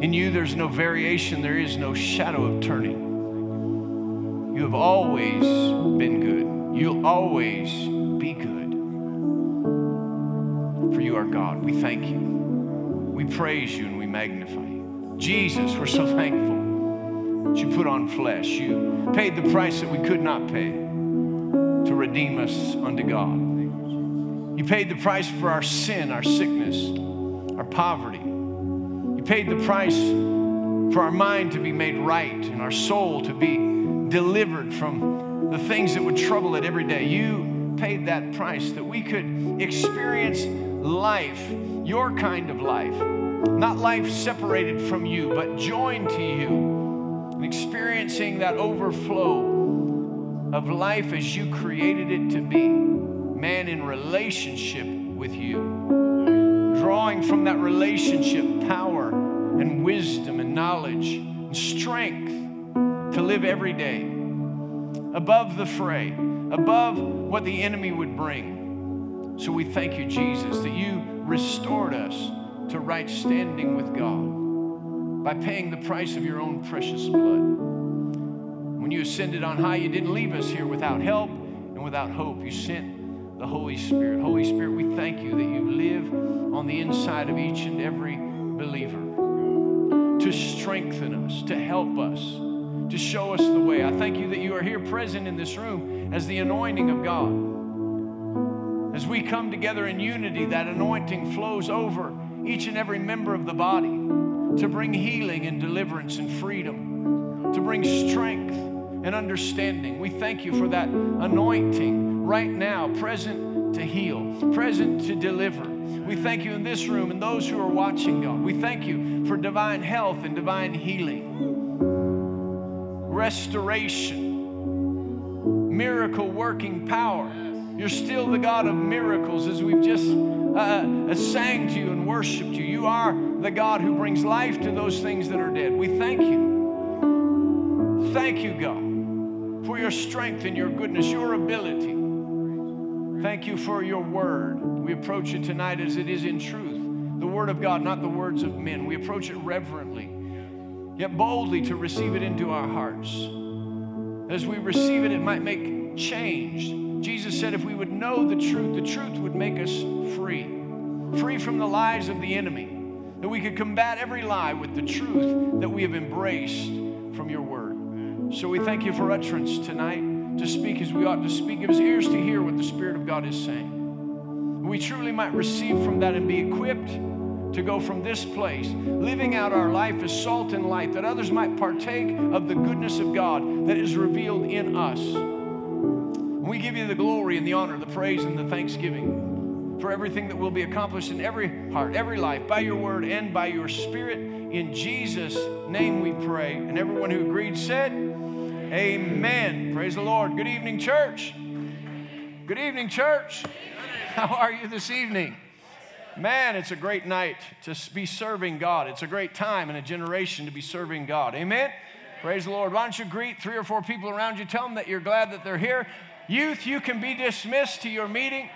In you, there's no variation. There is no shadow of turning. You have always been good. You'll always be good. For you are God. We thank you. We praise you and we magnify you. Jesus, we're so thankful that you put on flesh. You paid the price that we could not pay to redeem us unto God. You paid the price for our sin, our sickness, our poverty. Paid the price for our mind to be made right and our soul to be delivered from the things that would trouble it every day. You paid that price that we could experience life, your kind of life, not life separated from you, but joined to you, and experiencing that overflow of life as you created it to be, man in relationship with you. Drawing from that relationship power and wisdom and knowledge and strength to live every day above the fray, above what the enemy would bring. So we thank you, Jesus, that you restored us to right standing with God by paying the price of your own precious blood. When you ascended on high, you didn't leave us here without help and without hope. You sent the Holy Spirit. Holy Spirit, we thank you that you live on the inside of each and every believer to strengthen us, to help us, to show us the way. I thank you that you are here present in this room as the anointing of God. As we come together in unity, that anointing flows over each and every member of the body to bring healing and deliverance and freedom, to bring strength and understanding. We thank you for that anointing right now, present to heal, present to deliver. We thank you in this room and those who are watching, God. We thank you for divine health and divine healing, restoration, miracle-working power. You're still the God of miracles, as we've just sang to you and worshiped you. You are the God who brings life to those things that are dead. We thank you. Thank you, God, for your strength and your goodness, your ability. Thank you for your word. We approach it tonight as it is in truth, the word of God, not the words of men. We approach it reverently, yet boldly to receive it into our hearts. As we receive it, it might make change. Jesus said if we would know the truth would make us free, free from the lies of the enemy, that we could combat every lie with the truth that we have embraced from your word. So we thank you for utterance tonight, to speak as we ought to speak. Give us ears to hear what the Spirit of God is saying. We truly might receive from that and be equipped to go from this place, living out our life as salt and light, that others might partake of the goodness of God that is revealed in us. We give you the glory and the honor, the praise and the thanksgiving for everything that will be accomplished in every heart, every life, by your word and by your Spirit. In Jesus' name we pray. And everyone who agreed said, amen. Praise the Lord. Good evening, church. Good evening, church. How are you this evening? Man, it's a great night to be serving God. It's a great time in a generation to be serving God. Amen? Praise the Lord. Why don't you greet 3 or 4 people around you? Tell them that you're glad that they're here. Youth, you can be dismissed to your meeting.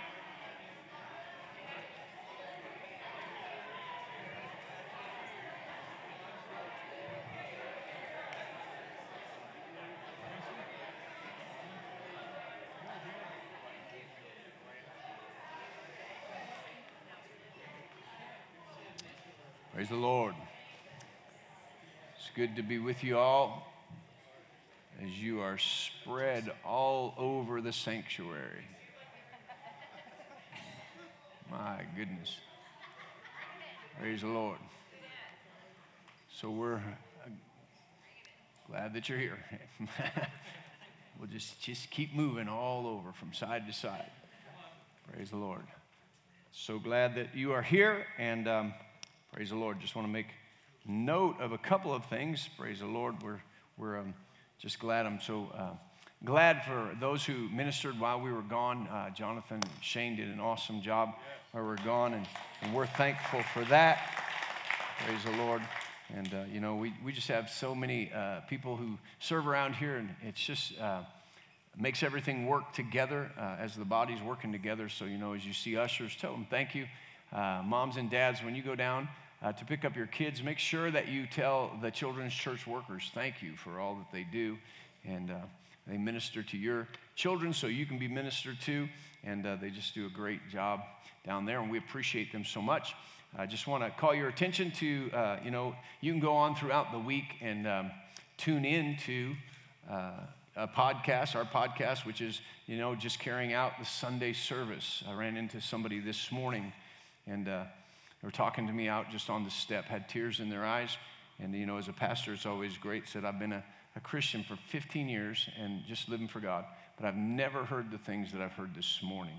Praise the Lord. It's good to be with you all as you are spread all over the sanctuary. My goodness. Praise the Lord. So we're glad that you're here. We'll just keep moving all over from side to side. Praise the Lord. So glad that you are here, and praise the Lord. Just want to make note of a couple of things. Praise the Lord. We're just glad. I'm so glad for those who ministered while we were gone. Jonathan and Shane did an awesome job while we were gone, and we're thankful for that. Praise the Lord. And, you know, we just have so many people who serve around here, and it's just makes everything work together as the body's working together. So, you know, as you see ushers, tell them thank you. Moms and dads, when you go down, to pick up your kids. Make sure that you tell the children's church workers, thank you for all that they do. And they minister to your children so you can be ministered to. And they just do a great job down there, and we appreciate them so much. I just want to call your attention to, you can go on throughout the week and tune in to a podcast, our podcast, which is, just carrying out the Sunday service. I ran into somebody this morning, and they were talking to me out just on the step, had tears in their eyes. And, as a pastor, it's always great. Said, I've been a Christian for 15 years and just living for God, but I've never heard the things that I've heard this morning.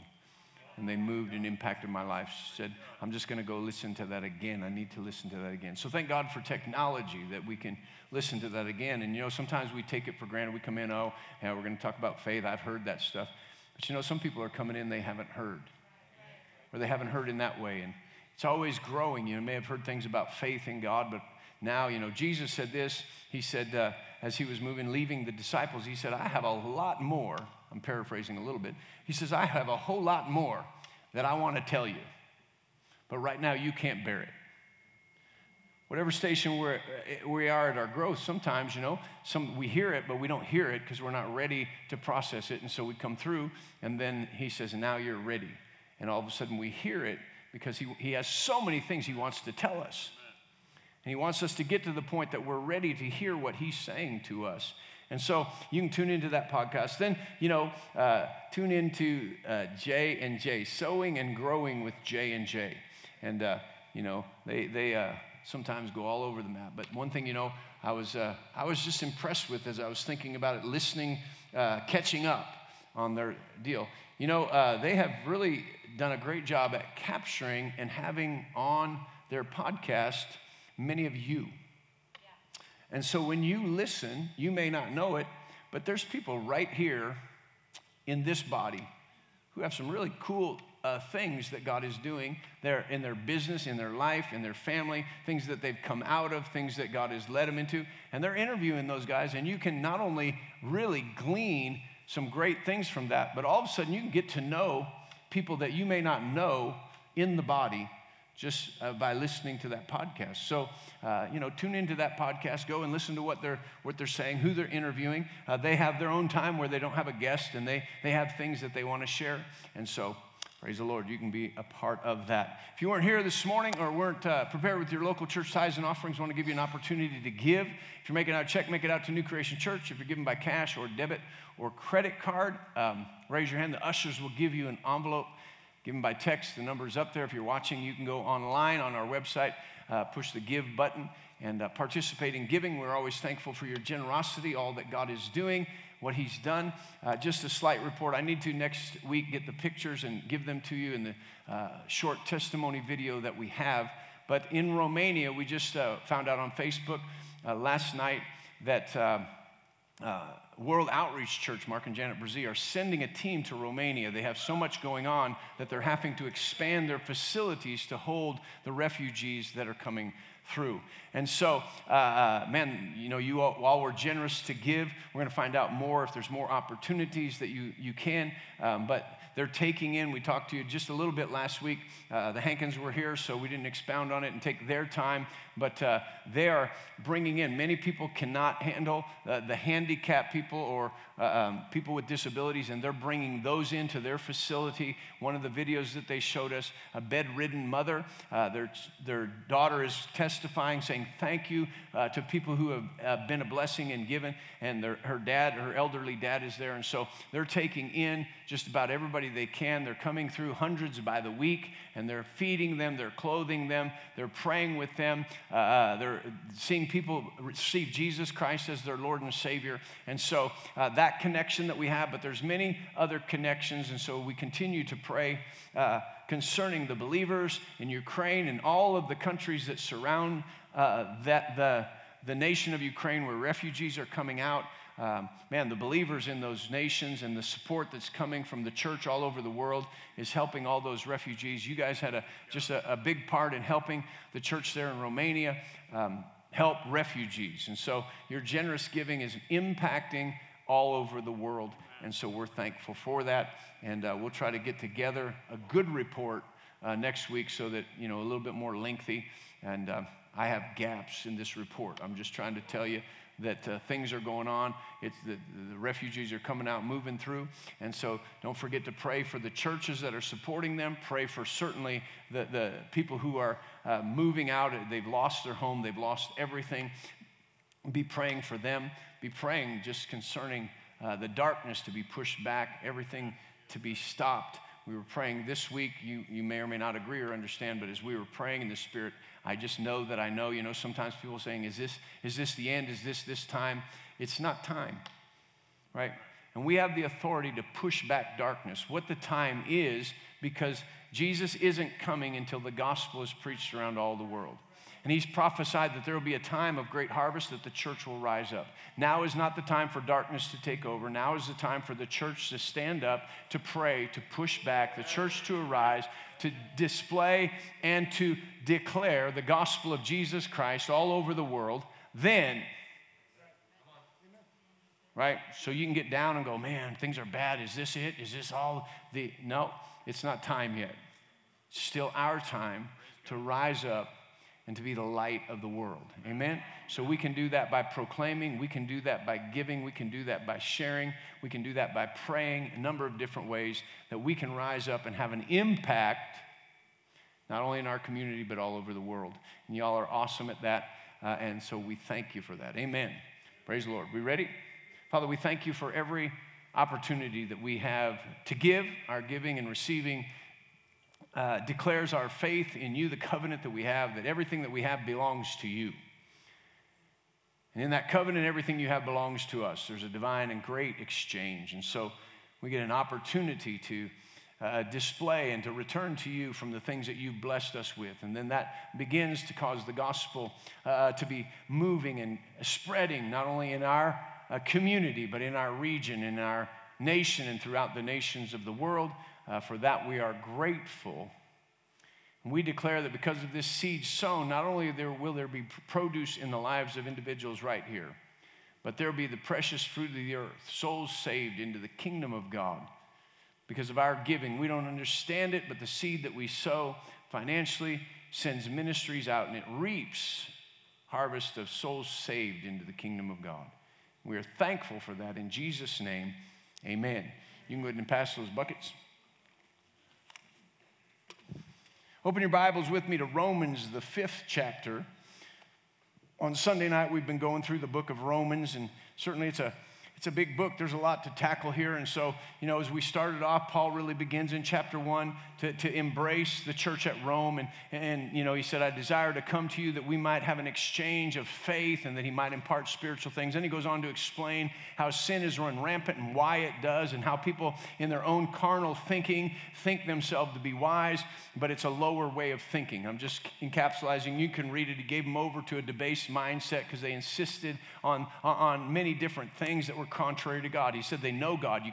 And they moved and impacted my life. She said, I'm just going to go listen to that again. I need to listen to that again. So thank God for technology that we can listen to that again. And, sometimes we take it for granted. We come in, we're going to talk about faith. I've heard that stuff. But, some people are coming in they haven't heard, or they haven't heard in that way. And it's always growing. You may have heard things about faith in God, but now, Jesus said this. He said, as he was leaving the disciples, he said, I have a lot more. I'm paraphrasing a little bit. He says, I have a whole lot more that I want to tell you, but right now you can't bear it. Whatever station we are at our growth, sometimes, we hear it, but we don't hear it because we're not ready to process it. And so we come through, and then he says, now you're ready. And all of a sudden we hear it because he has so many things he wants to tell us. And he wants us to get to the point that we're ready to hear what he's saying to us. And so you can tune into that podcast. Then, tune into J&J, Sowing and Growing with J&J. And, they sometimes go all over the map. But one thing, I was just impressed with as I was thinking about it, listening, catching up on their deal. They have really done a great job at capturing and having on their podcast many of you. And so when you listen, you may not know it, but there's people right here in this body who have some really cool things that God is doing there in their business, in their life, in their family, things that they've come out of, things that God has led them into. And they're interviewing those guys, and you can not only really glean some great things from that, but all of a sudden you can get to know people that you may not know in the body just by listening to that podcast. So, tune into that podcast. Go and listen to what they're saying, who they're interviewing. They have their own time where they don't have a guest, and they have things that they want to share. And so, praise the Lord, you can be a part of that. If you weren't here this morning or weren't prepared with your local church tithes and offerings, I want to give you an opportunity to give. If you're making out a check, make it out to New Creation Church. If you're giving by cash or debit or credit card, raise your hand. The ushers will give you an envelope. Give them by text. The number's up there. If you're watching, you can go online on our website, push the give button, and participate in giving. We're always thankful for your generosity, all that God is doing, what he's done. Just a slight report. I need to next week get the pictures and give them to you in the short testimony video that we have. But in Romania, we just found out on Facebook last night that World Outreach Church, Mark and Janet Brzee, are sending a team to Romania. They have so much going on that they're having to expand their facilities to hold the refugees that are coming through. And so, you all, while we're generous to give, we're going to find out more if there's more opportunities that you can. But they're taking in, we talked to you just a little bit last week, the Hankins were here, so we didn't expound on it and take their time, but they are bringing in, many people cannot handle the handicapped people or people with disabilities, and they're bringing those into their facility. One of the videos that they showed us, a bedridden mother, their daughter is testifying, saying thank you to people who have been a blessing and given, and her elderly dad is there, and so they're taking in just about everybody they can. They're coming through hundreds by the week, and they're feeding them, they're clothing them, they're praying with them, they're seeing people receive Jesus Christ as their Lord and Savior. And so that connection that we have, but there's many other connections, and so we continue to pray concerning the believers in Ukraine and all of the countries that surround the nation of Ukraine where refugees are coming out. The believers in those nations and the support that's coming from the church all over the world is helping all those refugees. You guys had a big part in helping the church there in Romania help refugees. And so your generous giving is impacting all over the world. And so we're thankful for that. And we'll try to get together a good report next week so that, a little bit more lengthy And I have gaps in this report. I'm just trying to tell you that things are going on. It's the refugees are coming out, moving through. And so don't forget to pray for the churches that are supporting them. Pray for certainly the people who are moving out. They've lost their home. They've lost everything. Be praying for them. Be praying just concerning the darkness to be pushed back, everything to be stopped. We were praying this week. You may or may not agree or understand, but as we were praying in the Spirit, I just know that I know, you know, sometimes people are saying, is this the end? Is this time? It's not time, right? And we have the authority to push back darkness, what the time is, because Jesus isn't coming until the gospel is preached around all the world. And he's prophesied that there will be a time of great harvest, that the church will rise up. Now is not the time for darkness to take over. Now is the time for the church to stand up, to pray, to push back, the church to arise, to display and to declare the gospel of Jesus Christ all over the world. Then, right? So you can get down and go, man, things are bad. Is this it? Is this all the... No, it's not time yet. It's still our time to rise up and to be the light of the world. Amen? So we can do that by proclaiming. We can do that by giving. We can do that by sharing. We can do that by praying. A number of different ways that we can rise up and have an impact, not only in our community, but all over the world. And y'all are awesome at that. And so we thank you for that. Amen. Praise the Lord. We ready? Father, we thank you for every opportunity that we have to give. Our giving and receiving declares our faith in you, the covenant that we have, that everything that we have belongs to you. And in that covenant, everything you have belongs to us. There's a divine and great exchange. And so we get an opportunity to display and to return to you from the things that you've blessed us with. And then that begins to cause the gospel to be moving and spreading, not only in our community, but in our region, in our nation, and throughout the nations of the world. For that we are grateful. And we declare that because of this seed sown, not only will there be produce in the lives of individuals right here, but there will be the precious fruit of the earth, souls saved into the kingdom of God. Because of our giving, we don't understand it, but the seed that we sow financially sends ministries out, and it reaps harvest of souls saved into the kingdom of God. We are thankful for that. In Jesus' name, amen. You can go ahead and pass those buckets. Open your Bibles with me to Romans, the 5th chapter. On Sunday night, we've been going through the book of Romans, and certainly it's a big book. There's a lot to tackle here, and so, you know, as we started off, Paul really begins in chapter 1 to embrace the church at Rome, and you know, he said, I desire to come to you that we might have an exchange of faith and that he might impart spiritual things. Then he goes on to explain how sin has run rampant and why it does, and how people in their own carnal thinking think themselves to be wise, but it's a lower way of thinking. I'm just encapsulating. You can read it. He gave them over to a debased mindset because they insisted on many different things that were contrary to God. He said they know God.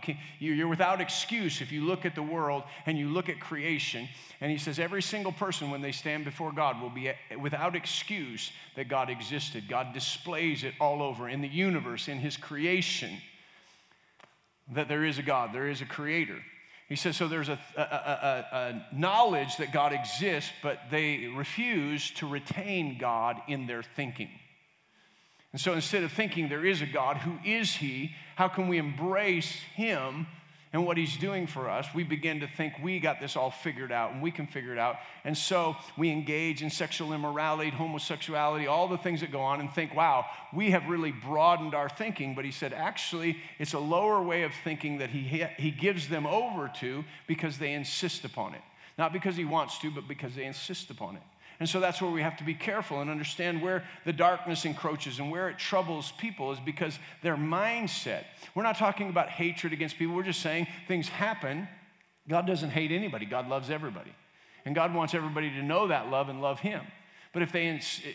You're without excuse if you look at the world and you look at creation. And he says every single person, when they stand before God, will be without excuse that God existed. God displays it all over in the universe, in his creation, that there is a God, there is a creator. He says, so there's a knowledge that God exists, but they refuse to retain God in their thinking. And so instead of thinking there is a God, who is he? How can we embrace him and what he's doing for us? We begin to think we got this all figured out and we can figure it out. And so we engage in sexual immorality, homosexuality, all the things that go on, and think, wow, we have really broadened our thinking. But he said, actually, it's a lower way of thinking that he gives them over to because they insist upon it. Not because he wants to, but because they insist upon it. And so that's where we have to be careful and understand where the darkness encroaches and where it troubles people is because their mindset. We're not talking about hatred against people. We're just saying things happen. God doesn't hate anybody. God loves everybody. And God wants everybody to know that love and love him. But if they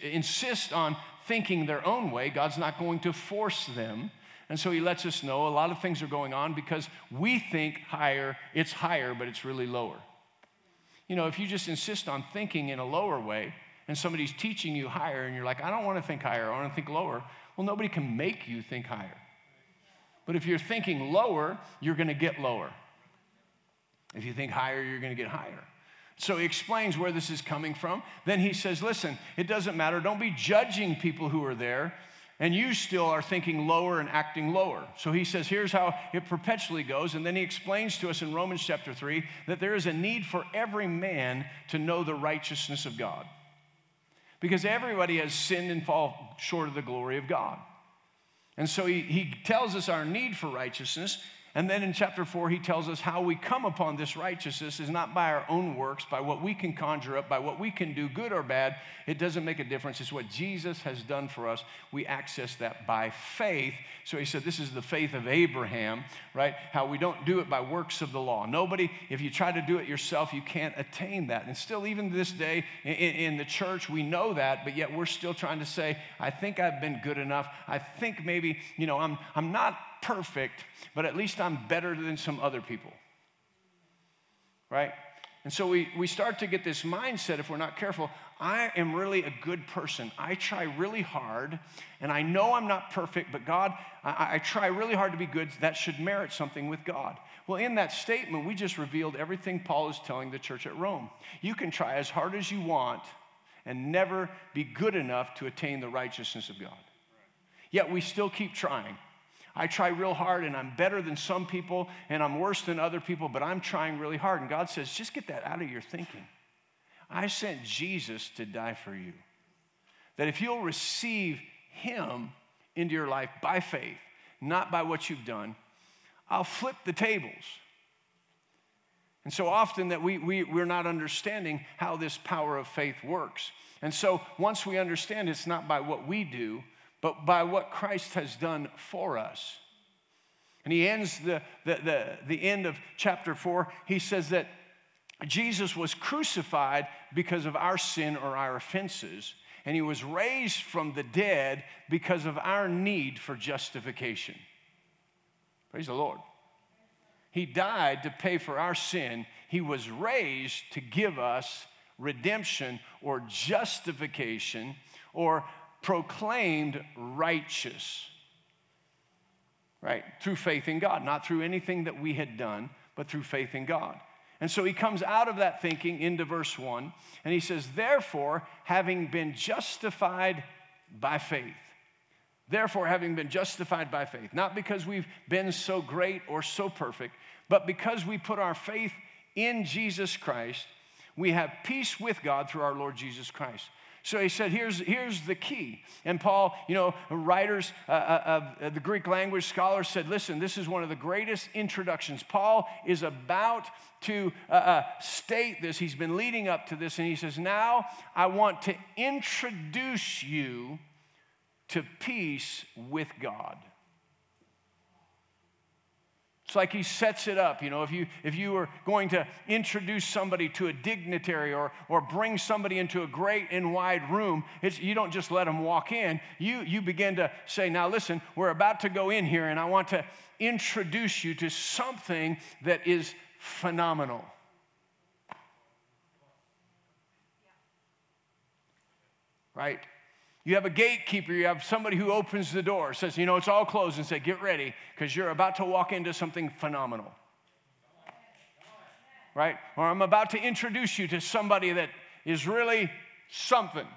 insist on thinking their own way, God's not going to force them. And so he lets us know a lot of things are going on because we think higher, it's higher, but it's really lower. You know, if you just insist on thinking in a lower way and somebody's teaching you higher and you're like, I don't want to think higher, I want to think lower. Well, nobody can make you think higher. But if you're thinking lower, you're going to get lower. If you think higher, you're going to get higher. So he explains where this is coming from. Then he says, listen, it doesn't matter. Don't be judging people who are there, and you still are thinking lower and acting lower. So he says, here's how it perpetually goes. And then he explains to us in Romans chapter 3 that there is a need for every man to know the righteousness of God, because everybody has sinned and fall short of the glory of God. And so he tells us our need for righteousness. And then in chapter 4, he tells us how we come upon this righteousness is not by our own works, by what we can conjure up, by what we can do, good or bad. It doesn't make a difference. It's what Jesus has done for us. We access that by faith. So he said, this is the faith of Abraham, right? How we don't do it by works of the law. Nobody, if you try to do it yourself, you can't attain that. And still, even this day in the church, we know that, but yet we're still trying to say, I think I've been good enough. I think maybe, you know, I'm not perfect, but at least I'm better than some other people, right? And so we start to get this mindset, if we're not careful, I am really a good person. I try really hard, and I know I'm not perfect, but God, I try really hard to be good. That should merit something with God. Well, in that statement, we just revealed everything Paul is telling the church at Rome. You can try as hard as you want and never be good enough to attain the righteousness of God. Yet we still keep trying. I try real hard, and I'm better than some people, and I'm worse than other people, but I'm trying really hard. And God says, just get that out of your thinking. I sent Jesus to die for you. That if you'll receive him into your life by faith, not by what you've done, I'll flip the tables. And so often that we're not understanding how this power of faith works. And so once we understand it's not by what we do, but by what Christ has done for us. And he ends the end of chapter 4. He says that Jesus was crucified because of our sin or our offenses, and he was raised from the dead because of our need for justification. Praise the Lord. He died to pay for our sin. He was raised to give us redemption or justification or proclaimed righteous, right? Through faith in God, not through anything that we had done, but through faith in God. And so he comes out of that thinking into verse 1, and he says, therefore, having been justified by faith. Therefore, having been justified by faith, not because we've been so great or so perfect, but because we put our faith in Jesus Christ, we have peace with God through our Lord Jesus Christ. So he said, here's the key. And Paul, you know, writers of the Greek language scholars said, listen, this is one of the greatest introductions. Paul is about to state this. He's been leading up to this. And he says, now I want to introduce you to peace with God. It's like he sets it up, you know, if you were going to introduce somebody to a dignitary or bring somebody into a great and wide room, you don't just let them walk in. You begin to say, now listen, we're about to go in here, and I want to introduce you to something that is phenomenal. Right? You have a gatekeeper, you have somebody who opens the door, says, you know, it's all closed, and say, get ready, because you're about to walk into something phenomenal, right? Or I'm about to introduce you to somebody that is really something.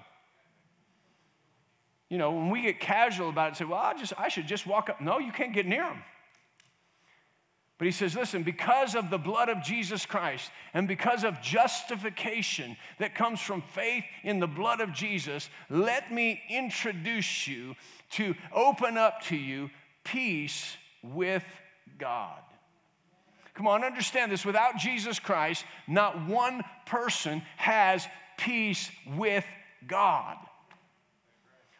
You know, when we get casual about it and say, well, I should just walk up. No, you can't get near them. But he says, listen, because of the blood of Jesus Christ and because of justification that comes from faith in the blood of Jesus, let me introduce you to open up to you peace with God. Come on, understand this. Without Jesus Christ, not one person has peace with God.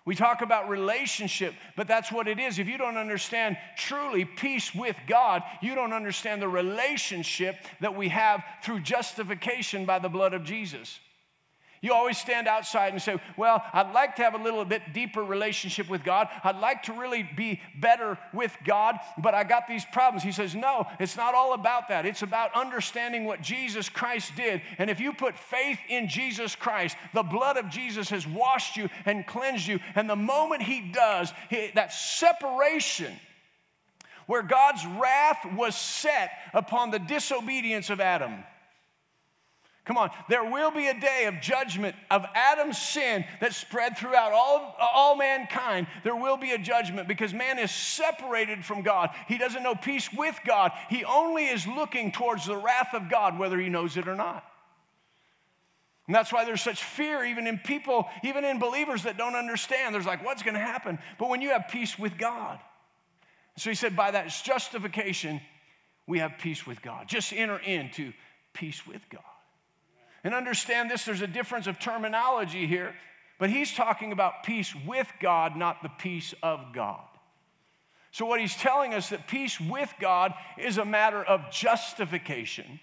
We talk about relationship, but that's what it is. If you don't understand truly peace with God, you don't understand the relationship that we have through justification by the blood of Jesus. You always stand outside and say, well, I'd like to have a little bit deeper relationship with God. I'd like to really be better with God, but I got these problems. He says, no, it's not all about that. It's about understanding what Jesus Christ did. And if you put faith in Jesus Christ, the blood of Jesus has washed you and cleansed you. And the moment he does, that separation where God's wrath was set upon the disobedience of Adam, Come on, there will be a day of judgment of Adam's sin that spread throughout all mankind. There will be a judgment because man is separated from God. He doesn't know peace with God. He only is looking towards the wrath of God, whether he knows it or not. And that's why there's such fear even in people, even in believers that don't understand. There's like, what's going to happen? But when you have peace with God. So he said, by that justification, we have peace with God. Just enter into peace with God. And understand this, there's a difference of terminology here, but he's talking about peace with God, not the peace of God. So what he's telling us that peace with God is a matter of justification.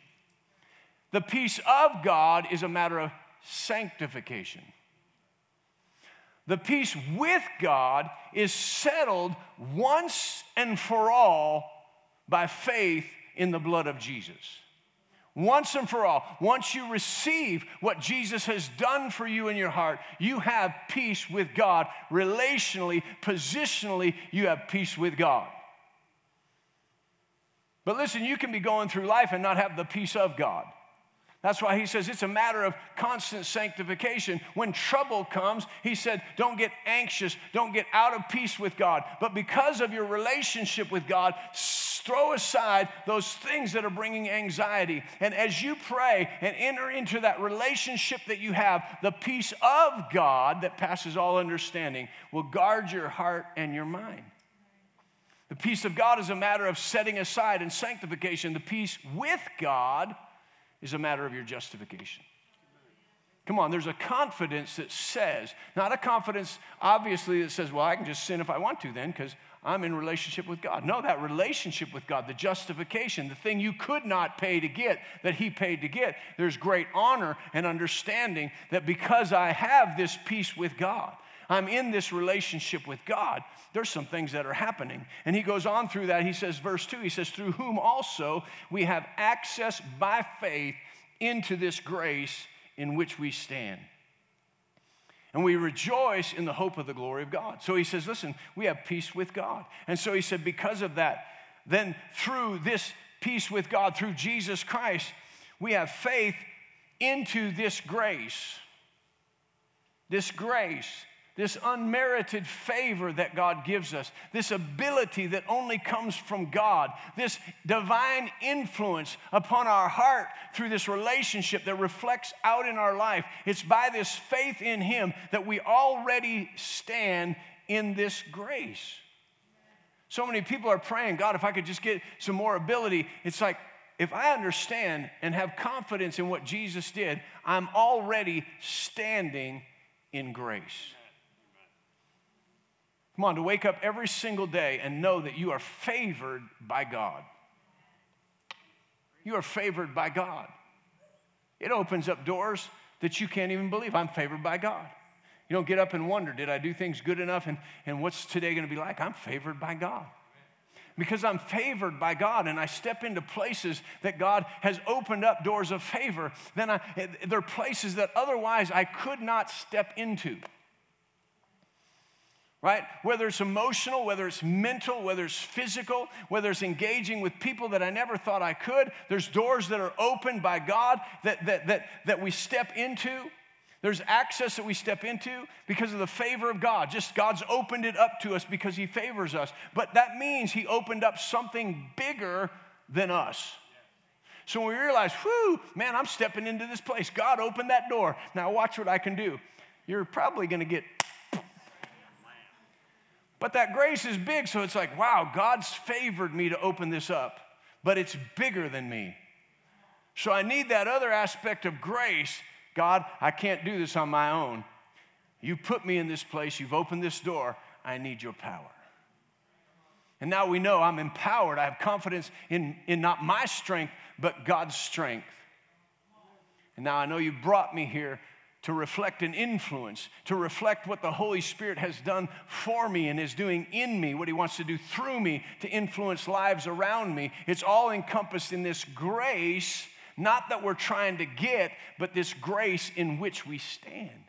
The peace of God is a matter of sanctification. The peace with God is settled once and for all by faith in the blood of Jesus. Once and for all, once you receive what Jesus has done for you in your heart, you have peace with God. Relationally, positionally, you have peace with God. But listen, you can be going through life and not have the peace of God. That's why he says it's a matter of constant sanctification. When trouble comes, he said, don't get anxious, don't get out of peace with God. But because of your relationship with God, throw aside those things that are bringing anxiety. And as you pray and enter into that relationship that you have, the peace of God that passes all understanding will guard your heart and your mind. The peace of God is a matter of setting aside and sanctification. The peace with God is a matter of your justification. Come on, there's a confidence that says, not a confidence obviously that says, well, I can just sin if I want to then because I'm in relationship with God. No, that relationship with God, the justification, the thing you could not pay to get that he paid to get, there's great honor and understanding that because I have this peace with God, I'm in this relationship with God, there's some things that are happening. And he goes on through that. He says, verse 2, he says, through whom also we have access by faith into this grace in which we stand. And we rejoice in the hope of the glory of God. So he says, listen, we have peace with God. And so he said, because of that, then through this peace with God, through Jesus Christ, we have faith into this grace. This grace. This unmerited favor that God gives us, this ability that only comes from God, this divine influence upon our heart through this relationship that reflects out in our life. It's by this faith in him that we already stand in this grace. So many people are praying, God, if I could just get some more ability. It's like, if I understand and have confidence in what Jesus did, I'm already standing in grace. Come on, to wake up every single day and know that you are favored by God. You are favored by God. It opens up doors that you can't even believe. I'm favored by God. You don't get up and wonder, did I do things good enough? And what's today going to be like? I'm favored by God. Because I'm favored by God and I step into places that God has opened up doors of favor, then there are places that otherwise I could not step into. Right? Whether it's emotional, whether it's mental, whether it's physical, whether it's engaging with people that I never thought I could, there's doors that are opened by God that we step into. There's access that we step into because of the favor of God. Just God's opened it up to us because he favors us. But that means he opened up something bigger than us. So when we realize, whew, man, I'm stepping into this place. God opened that door. Now watch what I can do. You're probably going to get... But that grace is big, so it's like, wow, God's favored me to open this up, but it's bigger than me. So I need that other aspect of grace. God, I can't do this on my own. You put me in this place. You've opened this door. I need your power. And now we know I'm empowered. I have confidence in not my strength, but God's strength. And now I know you brought me here to reflect an influence, to reflect what the Holy Spirit has done for me and is doing in me, what he wants to do through me to influence lives around me. It's all encompassed in this grace, not that we're trying to get, but this grace in which we stand.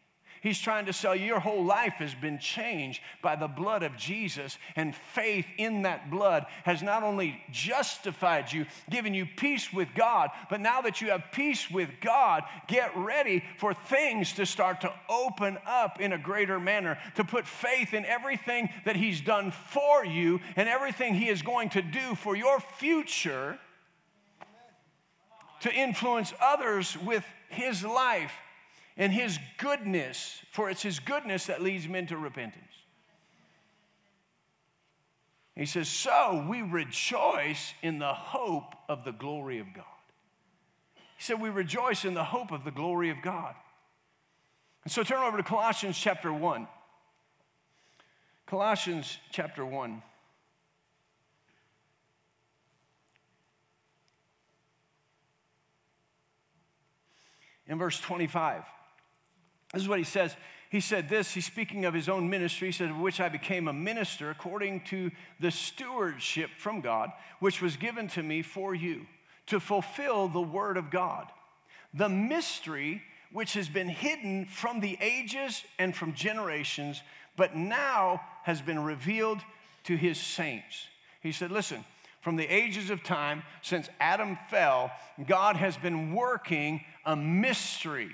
He's trying to sell you your whole life has been changed by the blood of Jesus, and faith in that blood has not only justified you, given you peace with God, but now that you have peace with God, get ready for things to start to open up in a greater manner, to put faith in everything that He's done for you and everything He is going to do for your future, to influence others with His life and His goodness, for it's His goodness that leads men to repentance. He says, so we rejoice in the hope of the glory of God. He said, we rejoice in the hope of the glory of God. And so turn over to Colossians chapter 1. Colossians chapter 1. In verse 25, this is what he says. He said this, he's speaking of his own ministry. He said, of which I became a minister according to the stewardship from God, which was given to me for you, to fulfill the word of God, the mystery which has been hidden from the ages and from generations, but now has been revealed to His saints. He said, listen, from the ages of time, since Adam fell, God has been working a mystery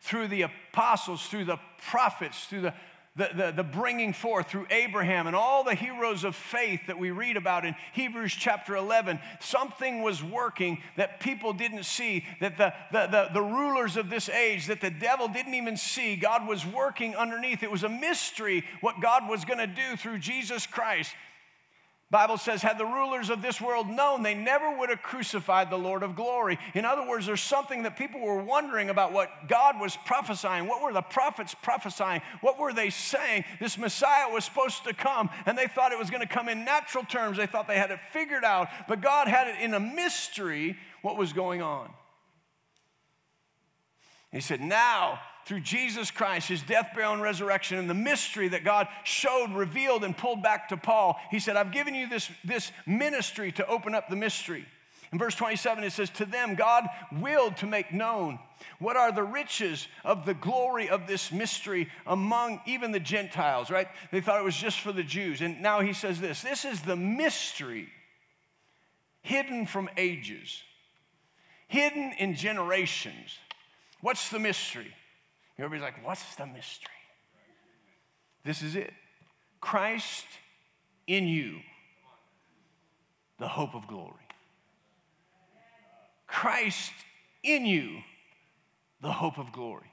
through the apostles, through the prophets, through the bringing forth, through Abraham and all the heroes of faith that we read about in Hebrews chapter 11. Something was working that people didn't see, that the rulers of this age, that the devil didn't even see. God was working underneath. It was a mystery what God was going to do through Jesus Christ. Bible says, had the rulers of this world known, they never would have crucified the Lord of glory. In other words, there's something that people were wondering about what God was prophesying. What were the prophets prophesying? What were they saying? This Messiah was supposed to come, and they thought it was going to come in natural terms. They thought they had it figured out, but God had it in a mystery what was going on. He said, now, through Jesus Christ, His death, burial, and resurrection, and the mystery that God showed, revealed, and pulled back to Paul, He said, I've given you this ministry to open up the mystery. In verse 27, it says, to them God willed to make known what are the riches of the glory of this mystery among even the Gentiles, right? They thought it was just for the Jews. And now He says this is the mystery hidden from ages, hidden in generations. What's the mystery? Everybody's like, what's the mystery? This is it. Christ in you, the hope of glory. Christ in you, the hope of glory.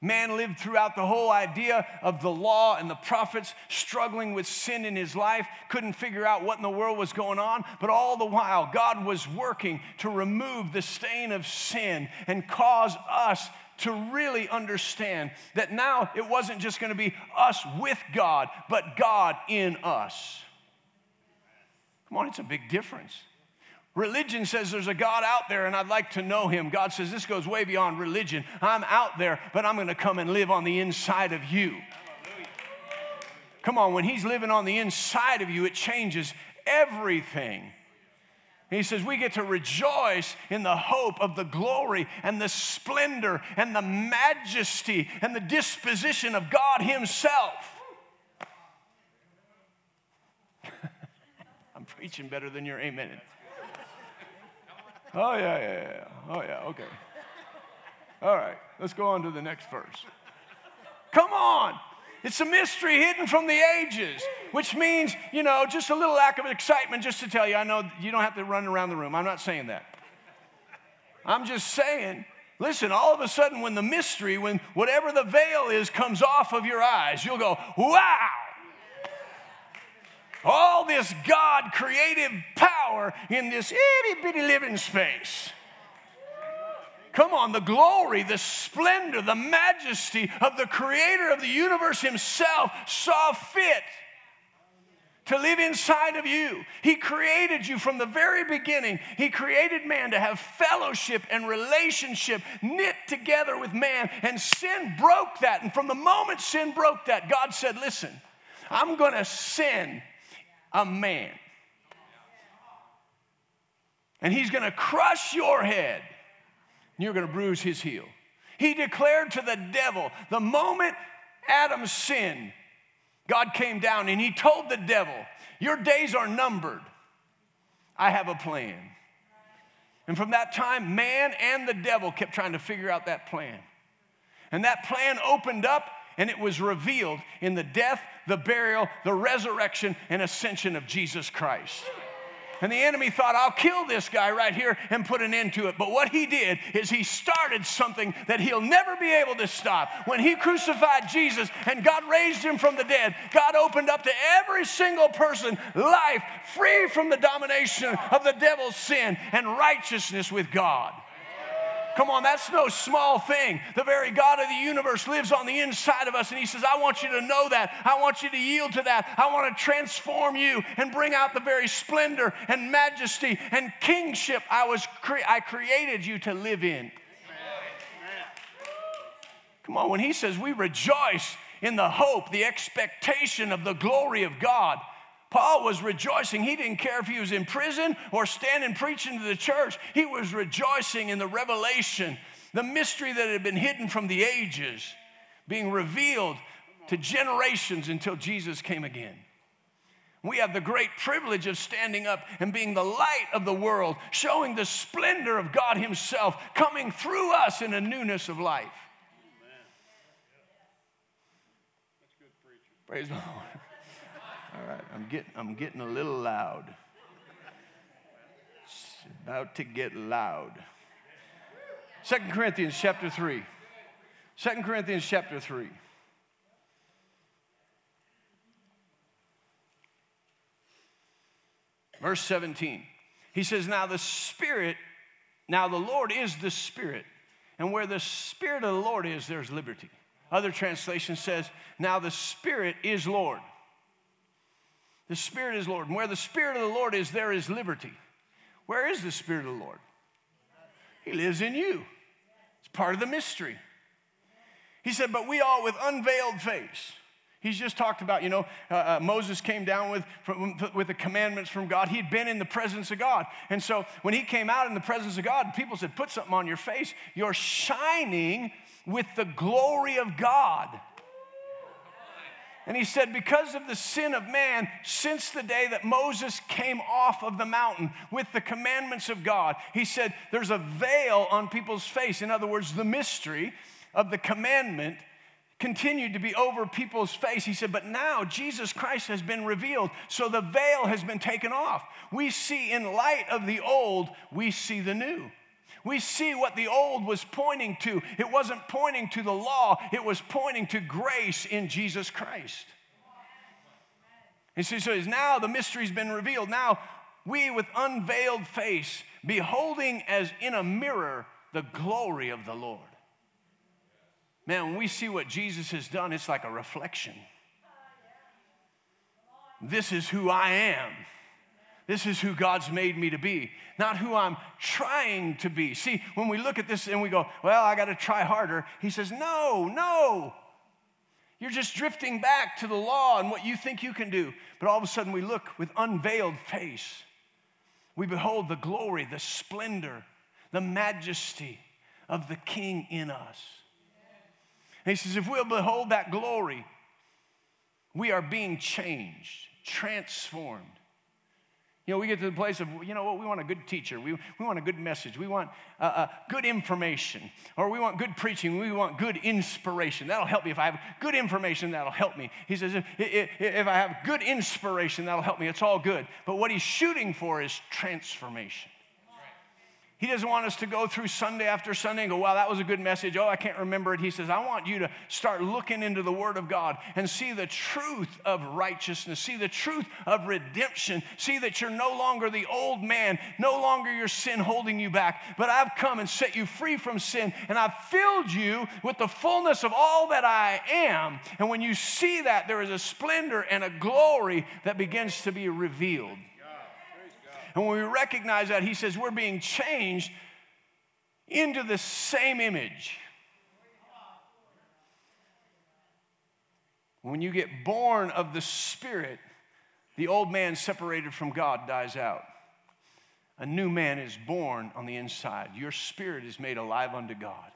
Man lived throughout the whole idea of the law and the prophets, struggling with sin in his life, couldn't figure out what in the world was going on, but all the while, God was working to remove the stain of sin and cause us to really understand that now it wasn't just going to be us with God, but God in us. Come on, it's a big difference. Religion says there's a God out there and I'd like to know Him. God says this goes way beyond religion. I'm out there, but I'm going to come and live on the inside of you. Come on, when He's living on the inside of you, it changes everything. He says, we get to rejoice in the hope of the glory and the splendor and the majesty and the disposition of God Himself. I'm preaching better than your amen. Oh, yeah. Oh, yeah, okay. All right, let's go on to the next verse. Come on. It's a mystery hidden from the ages, which means, just a little lack of excitement just to tell you, I know you don't have to run around the room. I'm not saying that. I'm just saying, listen, all of a sudden when the mystery, when whatever the veil is comes off of your eyes, you'll go, wow. All this God creative power in this itty bitty living space. Come on, the glory, the splendor, the majesty of the creator of the universe Himself saw fit to live inside of you. He created you from the very beginning. He created man to have fellowship and relationship knit together with man, and sin broke that. And from the moment sin broke that, God said, listen, I'm going to send a man, and he's going to crush your head. And you're going to bruise his heel. He declared to the devil, the moment Adam sinned, God came down and he told the devil, your days are numbered. I have a plan. And from that time, man and the devil kept trying to figure out that plan. And that plan opened up and it was revealed in the death, the burial, the resurrection, and ascension of Jesus Christ. And the enemy thought, I'll kill this guy right here and put an end to it. But what he did is he started something that he'll never be able to stop. When he crucified Jesus and God raised him from the dead, God opened up to every single person life free from the domination of the devil's sin and righteousness with God. Come on, that's no small thing. The very God of the universe lives on the inside of us, and he says, I want you to know that. I want you to yield to that. I want to transform you and bring out the very splendor and majesty and kingship I created you to live in. Amen. Come on, when he says we rejoice in the hope, the expectation of the glory of God, Paul was rejoicing. He didn't care if he was in prison or standing preaching to the church. He was rejoicing in the revelation, the mystery that had been hidden from the ages, being revealed to generations until Jesus came again. We have the great privilege of standing up and being the light of the world, showing the splendor of God himself coming through us in a newness of life. That's good preaching. Praise the Lord. All right, I'm getting a little loud. It's about to get loud. 2 Corinthians chapter 3. 2 Corinthians chapter 3. Verse 17. He says, now the Lord is the Spirit, and where the Spirit of the Lord is, there's liberty. Other translation says, now the Spirit is Lord. The Spirit is Lord. And where the Spirit of the Lord is, there is liberty. Where is the Spirit of the Lord? He lives in you. It's part of the mystery. He said, but we all with unveiled face. He's just talked about, Moses came down with the commandments from God. He'd been in the presence of God. And so when he came out in the presence of God, people said, put something on your face. You're shining with the glory of God. And he said, because of the sin of man, since the day that Moses came off of the mountain with the commandments of God, he said, there's a veil on people's face. In other words, the mystery of the commandment continued to be over people's face. He said, but now Jesus Christ has been revealed, so the veil has been taken off. We see in light of the old, we see the new. We see what the old was pointing to. It wasn't pointing to the law. It was pointing to grace in Jesus Christ. And so he says, now the mystery's been revealed. Now we with unveiled face, beholding as in a mirror the glory of the Lord. Man, when we see what Jesus has done, it's like a reflection. This is who I am. This is who God's made me to be, not who I'm trying to be. See, when we look at this and we go, well, I got to try harder. He says, no. You're just drifting back to the law and what you think you can do. But all of a sudden we look with unveiled face. We behold the glory, the splendor, the majesty of the King in us. And he says, if we'll behold that glory, we are being changed, transformed. We get to the place of, we want a good teacher. We want a good message. We want good information. Or we want good preaching. We want good inspiration. That'll help me. If I have good information, that'll help me. He says, if I have good inspiration, that'll help me. It's all good. But what he's shooting for is transformation. He doesn't want us to go through Sunday after Sunday and go, wow, that was a good message. Oh, I can't remember it. He says, I want you to start looking into the Word of God and see the truth of righteousness, see the truth of redemption, see that you're no longer the old man, no longer your sin holding you back, but I've come and set you free from sin, and I've filled you with the fullness of all that I am. And when you see that, there is a splendor and a glory that begins to be revealed. And when we recognize that, he says, we're being changed into the same image. When you get born of the Spirit, the old man separated from God dies out. A new man is born on the inside. Your spirit is made alive unto God.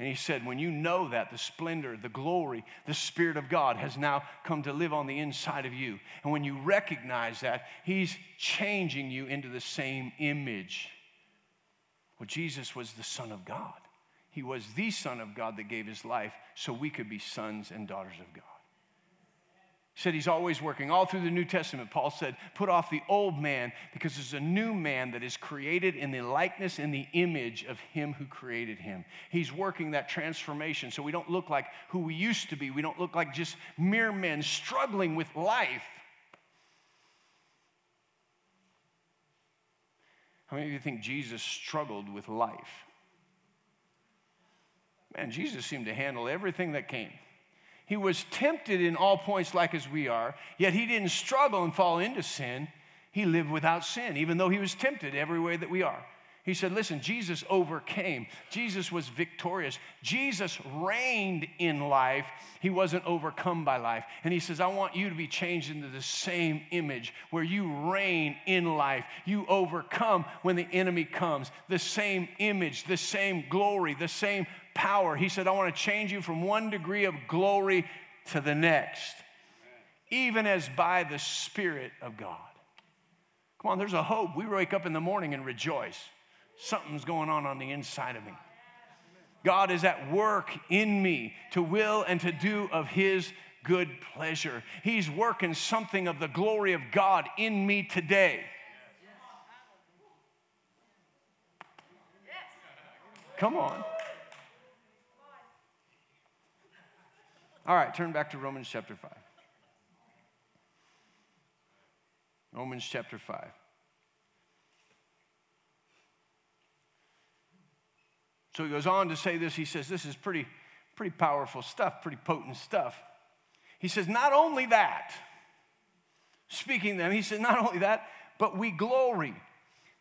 And he said, when you know that, the splendor, the glory, the Spirit of God has now come to live on the inside of you. And when you recognize that, he's changing you into the same image. Well, Jesus was the Son of God. He was the Son of God that gave his life so we could be sons and daughters of God. He said he's always working. All through the New Testament, Paul said, put off the old man because there's a new man that is created in the likeness and the image of him who created him. He's working that transformation so we don't look like who we used to be. We don't look like just mere men struggling with life. How many of you think Jesus struggled with life? Man, Jesus seemed to handle everything that came. He was tempted in all points like as we are, yet he didn't struggle and fall into sin. He lived without sin, even though he was tempted every way that we are. He said, listen, Jesus overcame. Jesus was victorious. Jesus reigned in life. He wasn't overcome by life. And he says, I want you to be changed into the same image where you reign in life. You overcome when the enemy comes. The same image, the same glory, the same power. He said, I want to change you from one degree of glory to the next, even as by the Spirit of God. Come on, there's a hope. We wake up in the morning and rejoice. Something's going on the inside of me. God is at work in me to will and to do of his good pleasure. He's working something of the glory of God in me today. Come on. All right, turn back to Romans chapter 5. Romans chapter 5. So he goes on to say this. He says, this is pretty powerful stuff, pretty potent stuff. He says, not only that, speaking to them, he says, not only that, but we glory.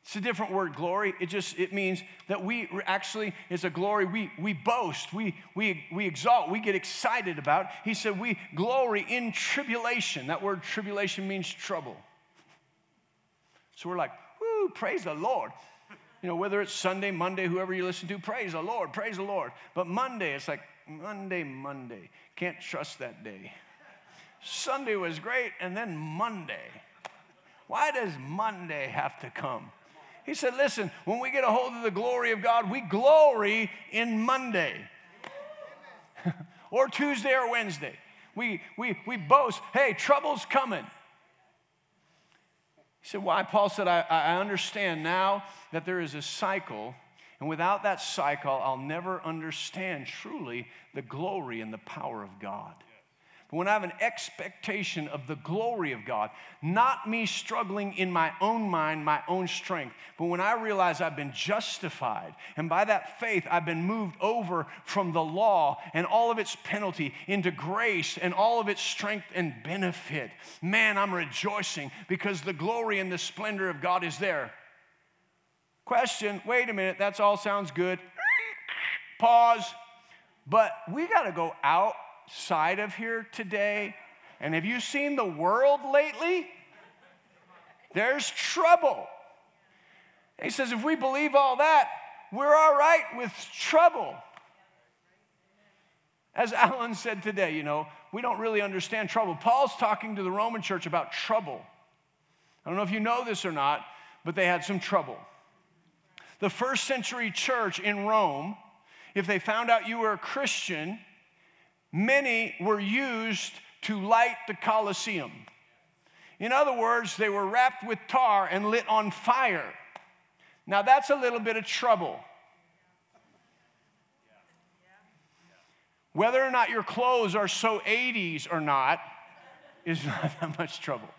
It's a different word, glory. It means that we actually, it's a glory we boast, we exalt, we get excited about. He said, we glory in tribulation. That word tribulation means trouble. So we're like, woo, praise the Lord. You know, whether it's Sunday, Monday, whoever you listen to, praise the Lord, praise the Lord. But Monday, it's like, Monday. Can't trust that day. Sunday was great, and then Monday. Why does Monday have to come? He said, listen, when we get a hold of the glory of God, we glory in Monday or Tuesday or Wednesday. We boast, hey, trouble's coming. He said, why? Paul said, I understand now that there is a cycle, and without that cycle, I'll never understand truly the glory and the power of God. But when I have an expectation of the glory of God, not me struggling in my own mind, my own strength, but when I realize I've been justified, and by that faith I've been moved over from the law and all of its penalty into grace and all of its strength and benefit, man, I'm rejoicing because the glory and the splendor of God is there. Question, wait a minute, that all sounds good. Pause. But we got to go out. Side of here today, and have you seen the world lately? There's trouble. He says, if we believe all that, we're all right with trouble. As Alan said today, you know, we don't really understand trouble. Paul's talking to the Roman church about trouble. I don't know if you know this or not, but they had some trouble. The first century church in Rome, if they found out you were a Christian, many were used to light the Colosseum. In other words, they were wrapped with tar and lit on fire. Now that's a little bit of trouble. Whether or not your clothes are so 80s or not is not that much trouble.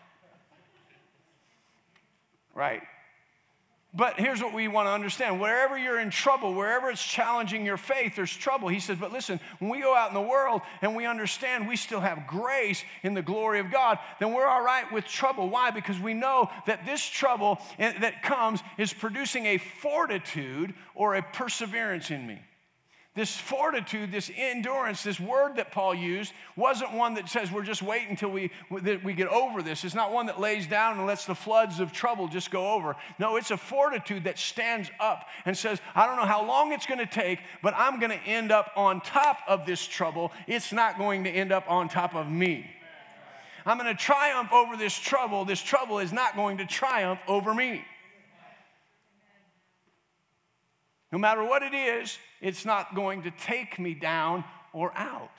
Right? But here's what we want to understand. Wherever you're in trouble, wherever it's challenging your faith, there's trouble. He says, but listen, when we go out in the world and we understand we still have grace in the glory of God, then we're all right with trouble. Why? Because we know that this trouble that comes is producing a fortitude or a perseverance in me. This fortitude, this endurance, this word that Paul used wasn't one that says we're just waiting until we get over this. It's not one that lays down and lets the floods of trouble just go over. No, it's a fortitude that stands up and says, I don't know how long it's going to take, but I'm going to end up on top of this trouble. It's not going to end up on top of me. I'm going to triumph over this trouble. This trouble is not going to triumph over me. No matter what it is, it's not going to take me down or out.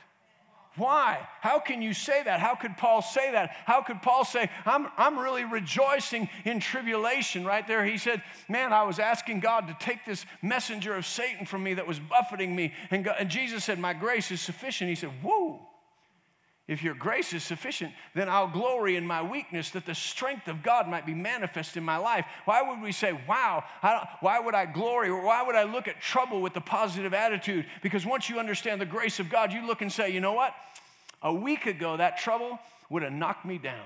Why? How can you say that? How could Paul say that? How could Paul say, I'm really rejoicing in tribulation? Right there he said, man, I was asking God to take this messenger of Satan from me that was buffeting me. And God, and Jesus said, my grace is sufficient. He said, whoa. If your grace is sufficient, then I'll glory in my weakness that the strength of God might be manifest in my life. Why would we say, wow, why would I glory, or why would I look at trouble with a positive attitude? Because once you understand the grace of God, you look and say, you know what? A week ago, that trouble would have knocked me down.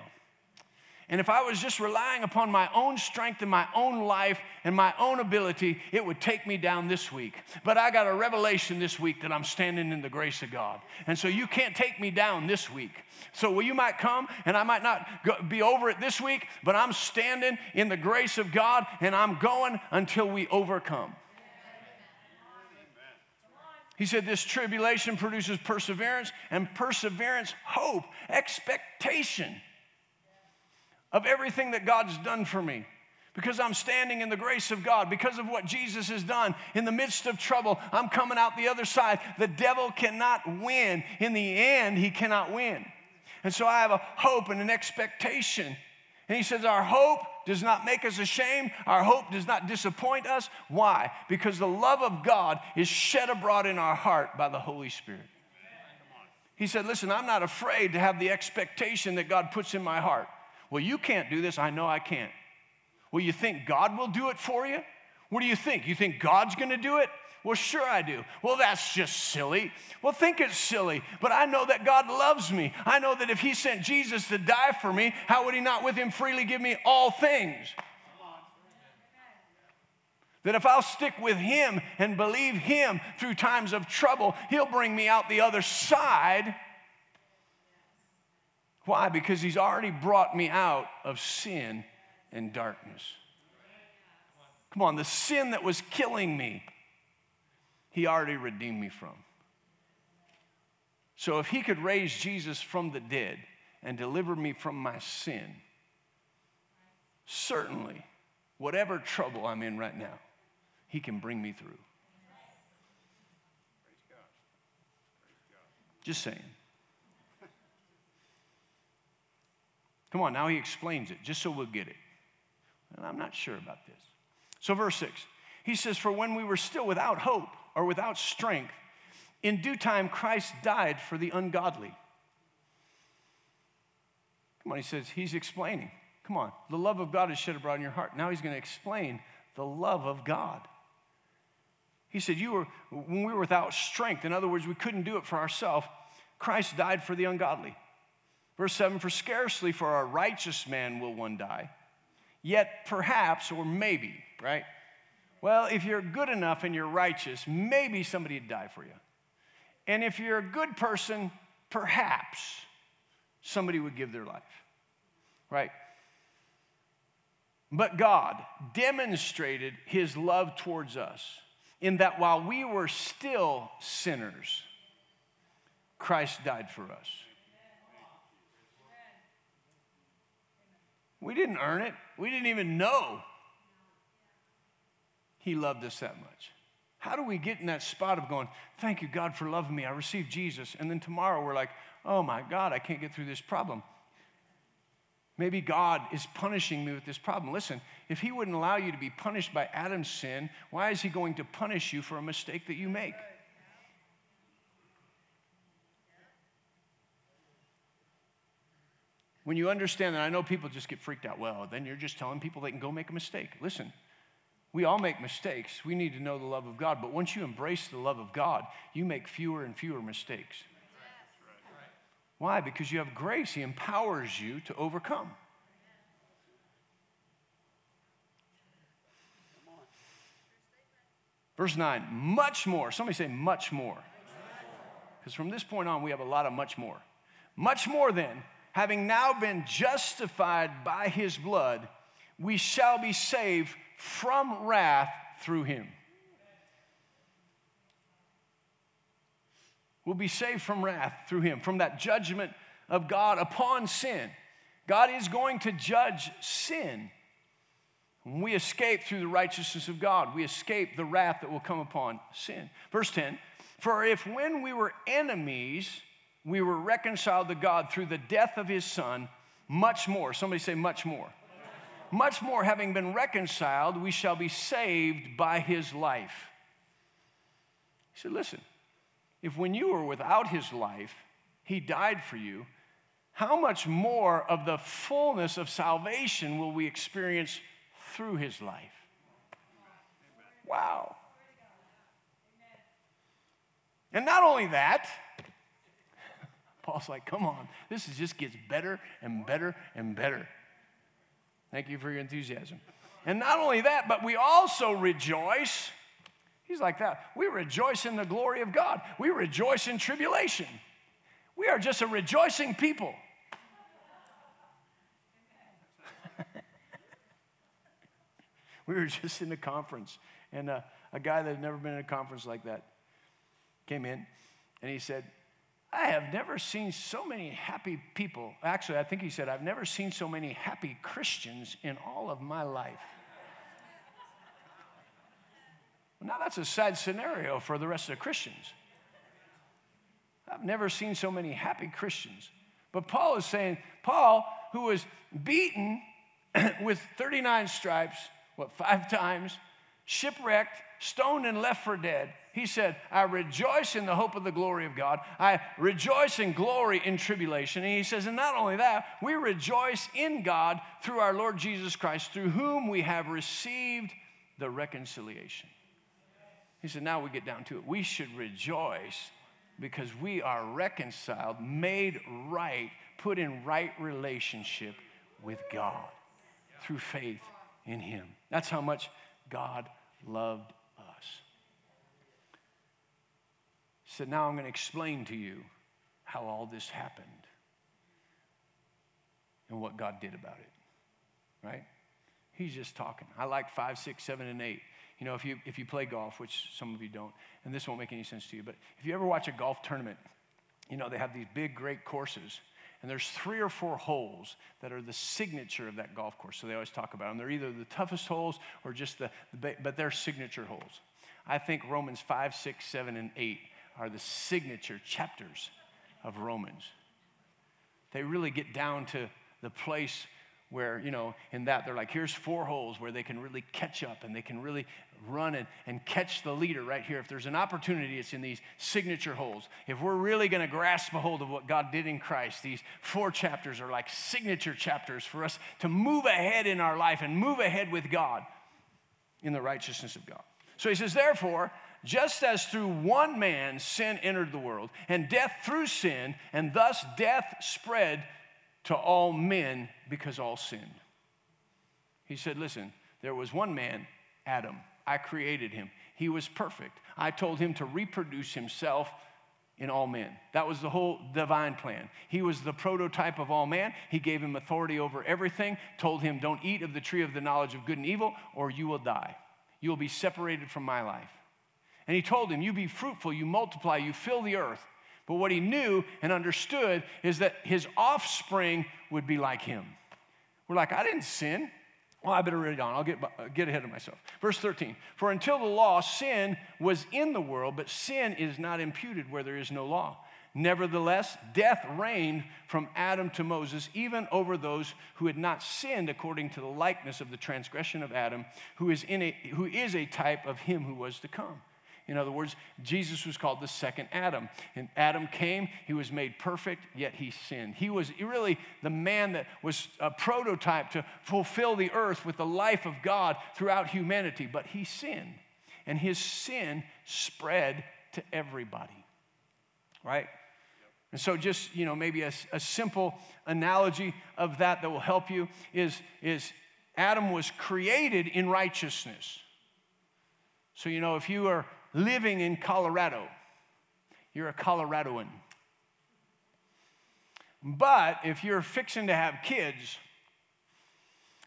And if I was just relying upon my own strength and my own life and my own ability, it would take me down this week. But I got a revelation this week that I'm standing in the grace of God. And so you can't take me down this week. So you might come, and I might not be over it this week, but I'm standing in the grace of God, and I'm going until we overcome. He said this tribulation produces perseverance, and perseverance, hope, expectation of everything that God's done for me. Because I'm standing in the grace of God, because of what Jesus has done, in the midst of trouble, I'm coming out the other side. The devil cannot win. In the end, he cannot win. And so I have a hope and an expectation. And he says, our hope does not make us ashamed. Our hope does not disappoint us. Why? Because the love of God is shed abroad in our heart by the Holy Spirit. He said, listen, I'm not afraid to have the expectation that God puts in my heart. Well, you can't do this. I know I can't. Well, you think God will do it for you? What do you think? You think God's going to do it? Well, sure I do. Well, that's just silly. Well, think it's silly, but I know that God loves me. I know that if he sent Jesus to die for me, how would he not with him freely give me all things? That if I'll stick with him and believe him through times of trouble, he'll bring me out the other side. Why? Because he's already brought me out of sin and darkness. Come on, the sin that was killing me, he already redeemed me from. So if he could raise Jesus from the dead and deliver me from my sin, certainly, whatever trouble I'm in right now, he can bring me through. Just saying. Come on, now he explains it, just so we'll get it. And I'm not sure about this. So verse 6, he says, for when we were still without hope or without strength, in due time Christ died for the ungodly. Come on, he says, he's explaining. Come on, the love of God is shed abroad in your heart. Now he's going to explain the love of God. He said, when we were without strength, in other words, we couldn't do it for ourselves, Christ died for the ungodly. Verse 7, for scarcely for a righteous man will one die, yet perhaps or maybe, right? Well, if you're good enough and you're righteous, maybe somebody would die for you. And if you're a good person, perhaps somebody would give their life, right? But God demonstrated his love towards us in that while we were still sinners, Christ died for us. We didn't earn it. We didn't even know he loved us that much. How do we get in that spot of going, thank you, God, for loving me. I received Jesus. And then tomorrow we're like, oh, my God, I can't get through this problem. Maybe God is punishing me with this problem. Listen, if he wouldn't allow you to be punished by Adam's sin, why is he going to punish you for a mistake that you make? When you understand that, I know people just get freaked out. Well, then you're just telling people they can go make a mistake. Listen, we all make mistakes. We need to know the love of God. But once you embrace the love of God, you make fewer and fewer mistakes. Right. Why? Because you have grace. He empowers you to overcome. Verse 9, much more. Somebody say much more. Because from this point on, we have a lot of much more. Much more then, having now been justified by his blood, we shall be saved from wrath through him. We'll be saved from wrath through him, from that judgment of God upon sin. God is going to judge sin. When we escape through the righteousness of God, we escape the wrath that will come upon sin. Verse 10, for if when we were enemies, we were reconciled to God through the death of his son, much more. Somebody say much more. Much more, having been reconciled, we shall be saved by his life. He said, listen, if when you were without his life, he died for you, how much more of the fullness of salvation will we experience through his life? Wow. And not only that, Paul's like, come on, this just gets better and better and better. Thank you for your enthusiasm. And not only that, but we also rejoice. He's like that. We rejoice in the glory of God. We rejoice in tribulation. We are just a rejoicing people. We were just in a conference, and a guy that had never been in a conference like that came in, and he said, I have never seen so many happy people. Actually, I think he said, I've never seen so many happy Christians in all of my life. Now, that's a sad scenario for the rest of the Christians. I've never seen so many happy Christians. But Paul is saying, Paul, who was beaten with 39 stripes, 5 times, shipwrecked, stoned, and left for dead, he said, I rejoice in the hope of the glory of God. I rejoice in glory in tribulation. And he says, and not only that, we rejoice in God through our Lord Jesus Christ, through whom we have received the reconciliation. He said, now we get down to it. We should rejoice because we are reconciled, made right, put in right relationship with God through faith in him. That's how much God loved us. He said, now I'm going to explain to you how all this happened and what God did about it, right? He's just talking. I like 5, 6, 7, and 8. You know, if you play golf, which some of you don't, and this won't make any sense to you, but if you ever watch a golf tournament, you know, they have these big, great courses, and there's 3 or 4 holes that are the signature of that golf course. So they always talk about them. They're either the toughest holes or just but they're signature holes. I think Romans 5, 6, 7, and 8 are the signature chapters of Romans. They really get down to the place where, you know, in that, they're like, here's 4 holes where they can really catch up and they can really run and catch the leader right here. If there's an opportunity, it's in these signature holes. If we're really going to grasp a hold of what God did in Christ, these 4 chapters are like signature chapters for us to move ahead in our life and move ahead with God in the righteousness of God. So he says, therefore, just as through one man sin entered the world, and death through sin, and thus death spread to all men because all sinned. He said, listen, there was one man, Adam. I created him. He was perfect. I told him to reproduce himself in all men. That was the whole divine plan. He was the prototype of all man. He gave him authority over everything, told him, don't eat of the tree of the knowledge of good and evil, or you will die. You will be separated from my life. And he told him, you be fruitful, you multiply, you fill the earth. But what he knew and understood is that his offspring would be like him. We're like, I didn't sin. Well, I better read it on. I'll get ahead of myself. Verse 13, for until the law, sin was in the world, but sin is not imputed where there is no law. Nevertheless, death reigned from Adam to Moses, even over those who had not sinned according to the likeness of the transgression of Adam, who is a type of him who was to come. In other words, Jesus was called the second Adam. And Adam came, he was made perfect, yet he sinned. He was really the man that was a prototype to fulfill the earth with the life of God throughout humanity. But he sinned, and his sin spread to everybody, right? And so just, you know, maybe a simple analogy of that will help you is Adam was created in righteousness. So, you know, if you are living in Colorado, you're a Coloradoan. But if you're fixing to have kids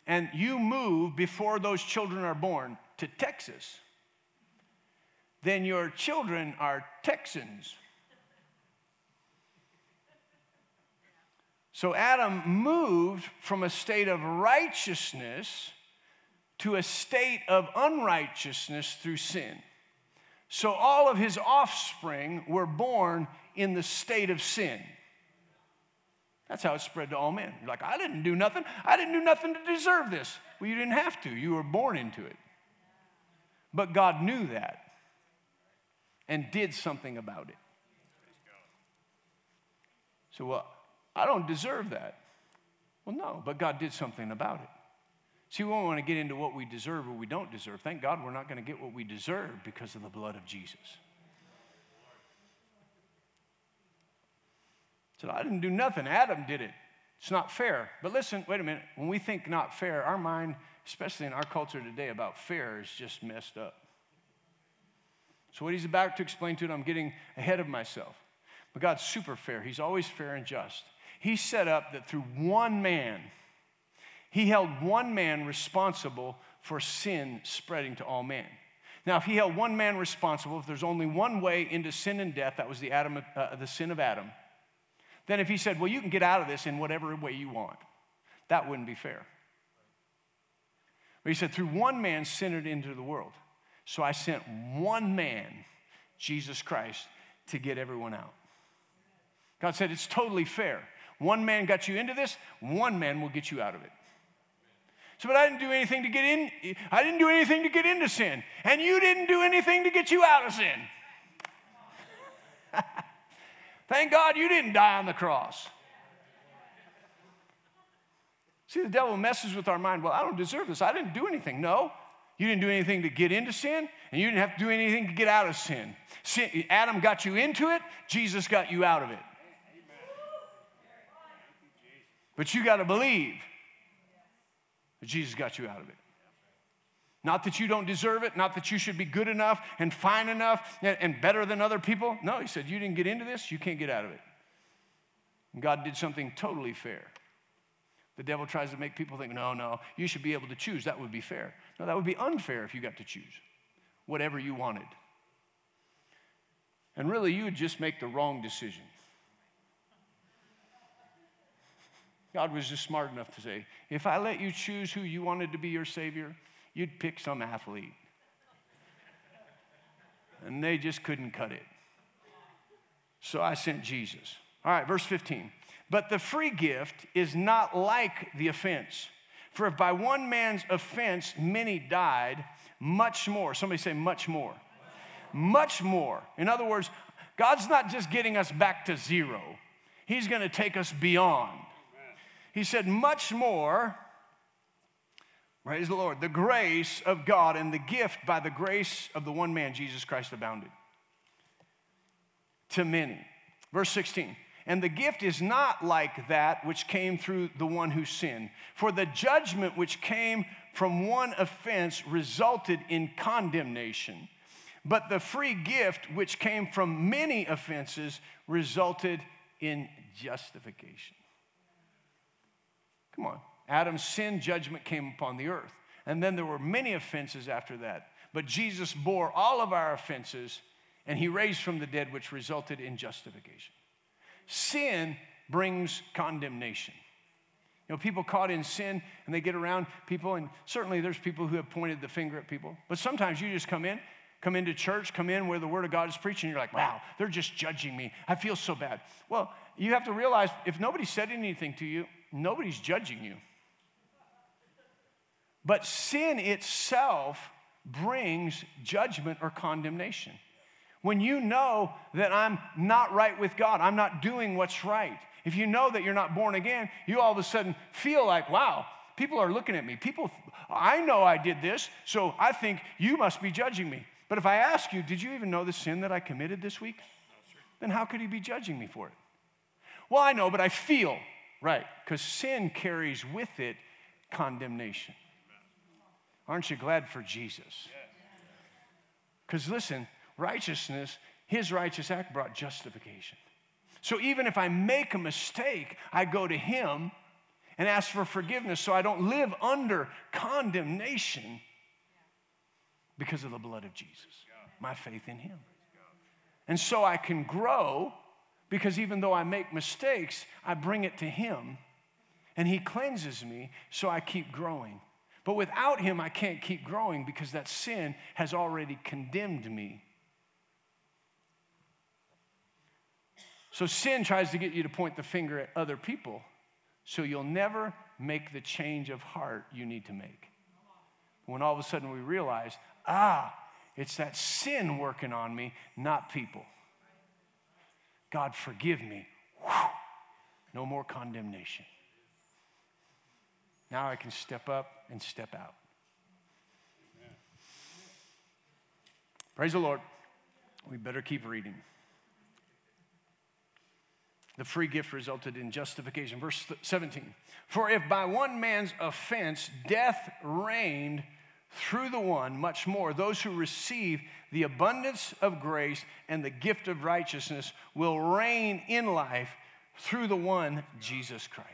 and you move before those children are born to Texas, then your children are Texans. So Adam moved from a state of righteousness to a state of unrighteousness through sin. So all of his offspring were born in the state of sin. That's how it spread to all men. You're like, I didn't do nothing. I didn't do nothing to deserve this. Well, you didn't have to. You were born into it. But God knew that and did something about it. So, well, I don't deserve that. Well, no, but God did something about it. See, we don't want to get into what we deserve or we don't deserve. Thank God we're not going to get what we deserve because of the blood of Jesus. So I didn't do nothing. Adam did it. It's not fair. But listen, wait a minute. When we think not fair, our mind, especially in our culture today about fair, is just messed up. So what he's about to explain to it, I'm getting ahead of myself. But God's super fair. He's always fair and just. He set up that through one man, he held one man responsible for sin spreading to all men. Now, if he held one man responsible, if there's only one way into sin and death, that was the sin of Adam, then if he said, well, you can get out of this in whatever way you want, that wouldn't be fair. But he said, through one man sin entered into the world. So I sent one man, Jesus Christ, to get everyone out. God said, it's totally fair. One man got you into this, one man will get you out of it. So, but I didn't do anything to get in. I didn't do anything to get into sin, and you didn't do anything to get you out of sin. Thank God you didn't die on the cross. See, the devil messes with our mind. Well, I don't deserve this. I didn't do anything. No, you didn't do anything to get into sin, and you didn't have to do anything to get out of sin. Adam got you into it. Jesus got you out of it. But you got to believe that Jesus got you out of it. Not that you don't deserve it, not that you should be good enough and fine enough and better than other people. No, he said, you didn't get into this, you can't get out of it. And God did something totally fair. The devil tries to make people think, no, you should be able to choose. That would be fair. No, that would be unfair if you got to choose whatever you wanted. And really, you would just make the wrong decision. God was just smart enough to say, if I let you choose who you wanted to be your Savior, you'd pick some athlete. And they just couldn't cut it. So I sent Jesus. All right, verse 15. But the free gift is not like the offense. For if by one man's offense many died, much more. Somebody say much more. Much more. In other words, God's not just getting us back to zero. He's going to take us beyond. He said, much more, praise the Lord, the grace of God and the gift by the grace of the one man, Jesus Christ, abounded to many. Verse 16, and the gift is not like that which came through the one who sinned. For the judgment which came from one offense resulted in condemnation. But the free gift which came from many offenses resulted in justification. Come on. Adam's sin, judgment came upon the earth. And then there were many offenses after that. But Jesus bore all of our offenses, and he raised from the dead, which resulted in justification. Sin brings condemnation. You know, people caught in sin, and they get around people, and certainly there's people who have pointed the finger at people. But sometimes you just come into church, come in where the Word of God is preaching, you're like, wow, they're just judging me. I feel so bad. Well, you have to realize if nobody said anything to you, nobody's judging you. But sin itself brings judgment or condemnation. When you know that I'm not right with God, I'm not doing what's right, if you know that you're not born again, you all of a sudden feel like, wow, people are looking at me. People, I know I did this, so I think you must be judging me. But if I ask you, did you even know the sin that I committed this week? Then how could he be judging me for it? Well, I know, but I feel. Right, because sin carries with it condemnation. Aren't you glad for Jesus? Because listen, righteousness, his righteous act brought justification. So even if I make a mistake, I go to him and ask for forgiveness so I don't live under condemnation because of the blood of Jesus, my faith in him. And so I can grow because even though I make mistakes, I bring it to him and he cleanses me so I keep growing. But without him, I can't keep growing because that sin has already condemned me. So sin tries to get you to point the finger at other people, so you'll never make the change of heart you need to make. When all of a sudden we realize, it's that sin working on me, not people. God, forgive me. Whew. No more condemnation. Now I can step up and step out. Amen. Praise the Lord. We better keep reading. The free gift resulted in justification. Verse 17. For if by one man's offense death reigned through the one, much more those who receive the abundance of grace and the gift of righteousness will reign in life through the one, Jesus Christ.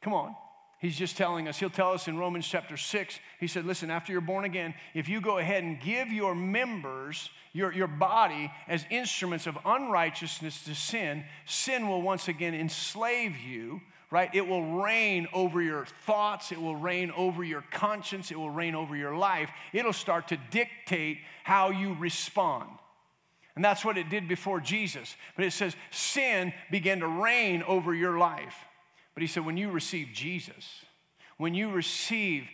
Come on. He's just telling us. He'll tell us in Romans chapter 6. He said, listen, after you're born again, if you go ahead and give your members, your body, as instruments of unrighteousness to sin, sin will once again enslave you, right? It will reign over your thoughts. It will reign over your conscience. It will reign over your life. It'll start to dictate how you respond. And that's what it did before Jesus. But it says sin began to reign over your life. But he said, when you receive Jesus, when you receive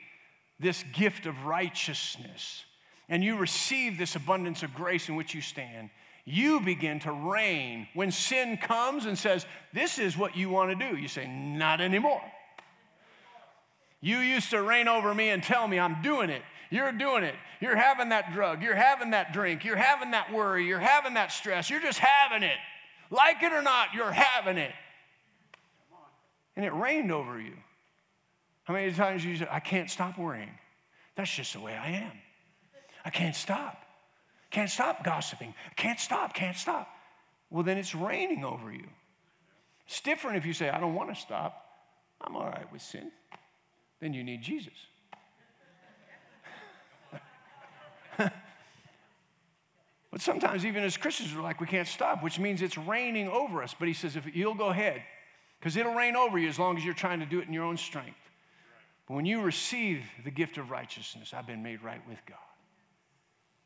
this gift of righteousness, and you receive this abundance of grace in which you stand, you begin to reign. When sin comes and says, this is what you want to do, you say, not anymore. You used to reign over me and tell me I'm doing it. You're doing it. You're having that drug. You're having that drink. You're having that worry. You're having that stress. You're just having it. Like it or not, you're having it. And it reigned over you. How many times you say, I can't stop worrying. That's just the way I am. I can't stop. Can't stop gossiping. Can't stop. Well, then it's raining over you. It's different if you say, I don't want to stop. I'm all right with sin. Then you need Jesus. But sometimes even as Christians, we're like, we can't stop, which means it's raining over us. But he says, if you'll go ahead. Because it'll reign over you as long as you're trying to do it in your own strength. But when you receive the gift of righteousness, I've been made right with God.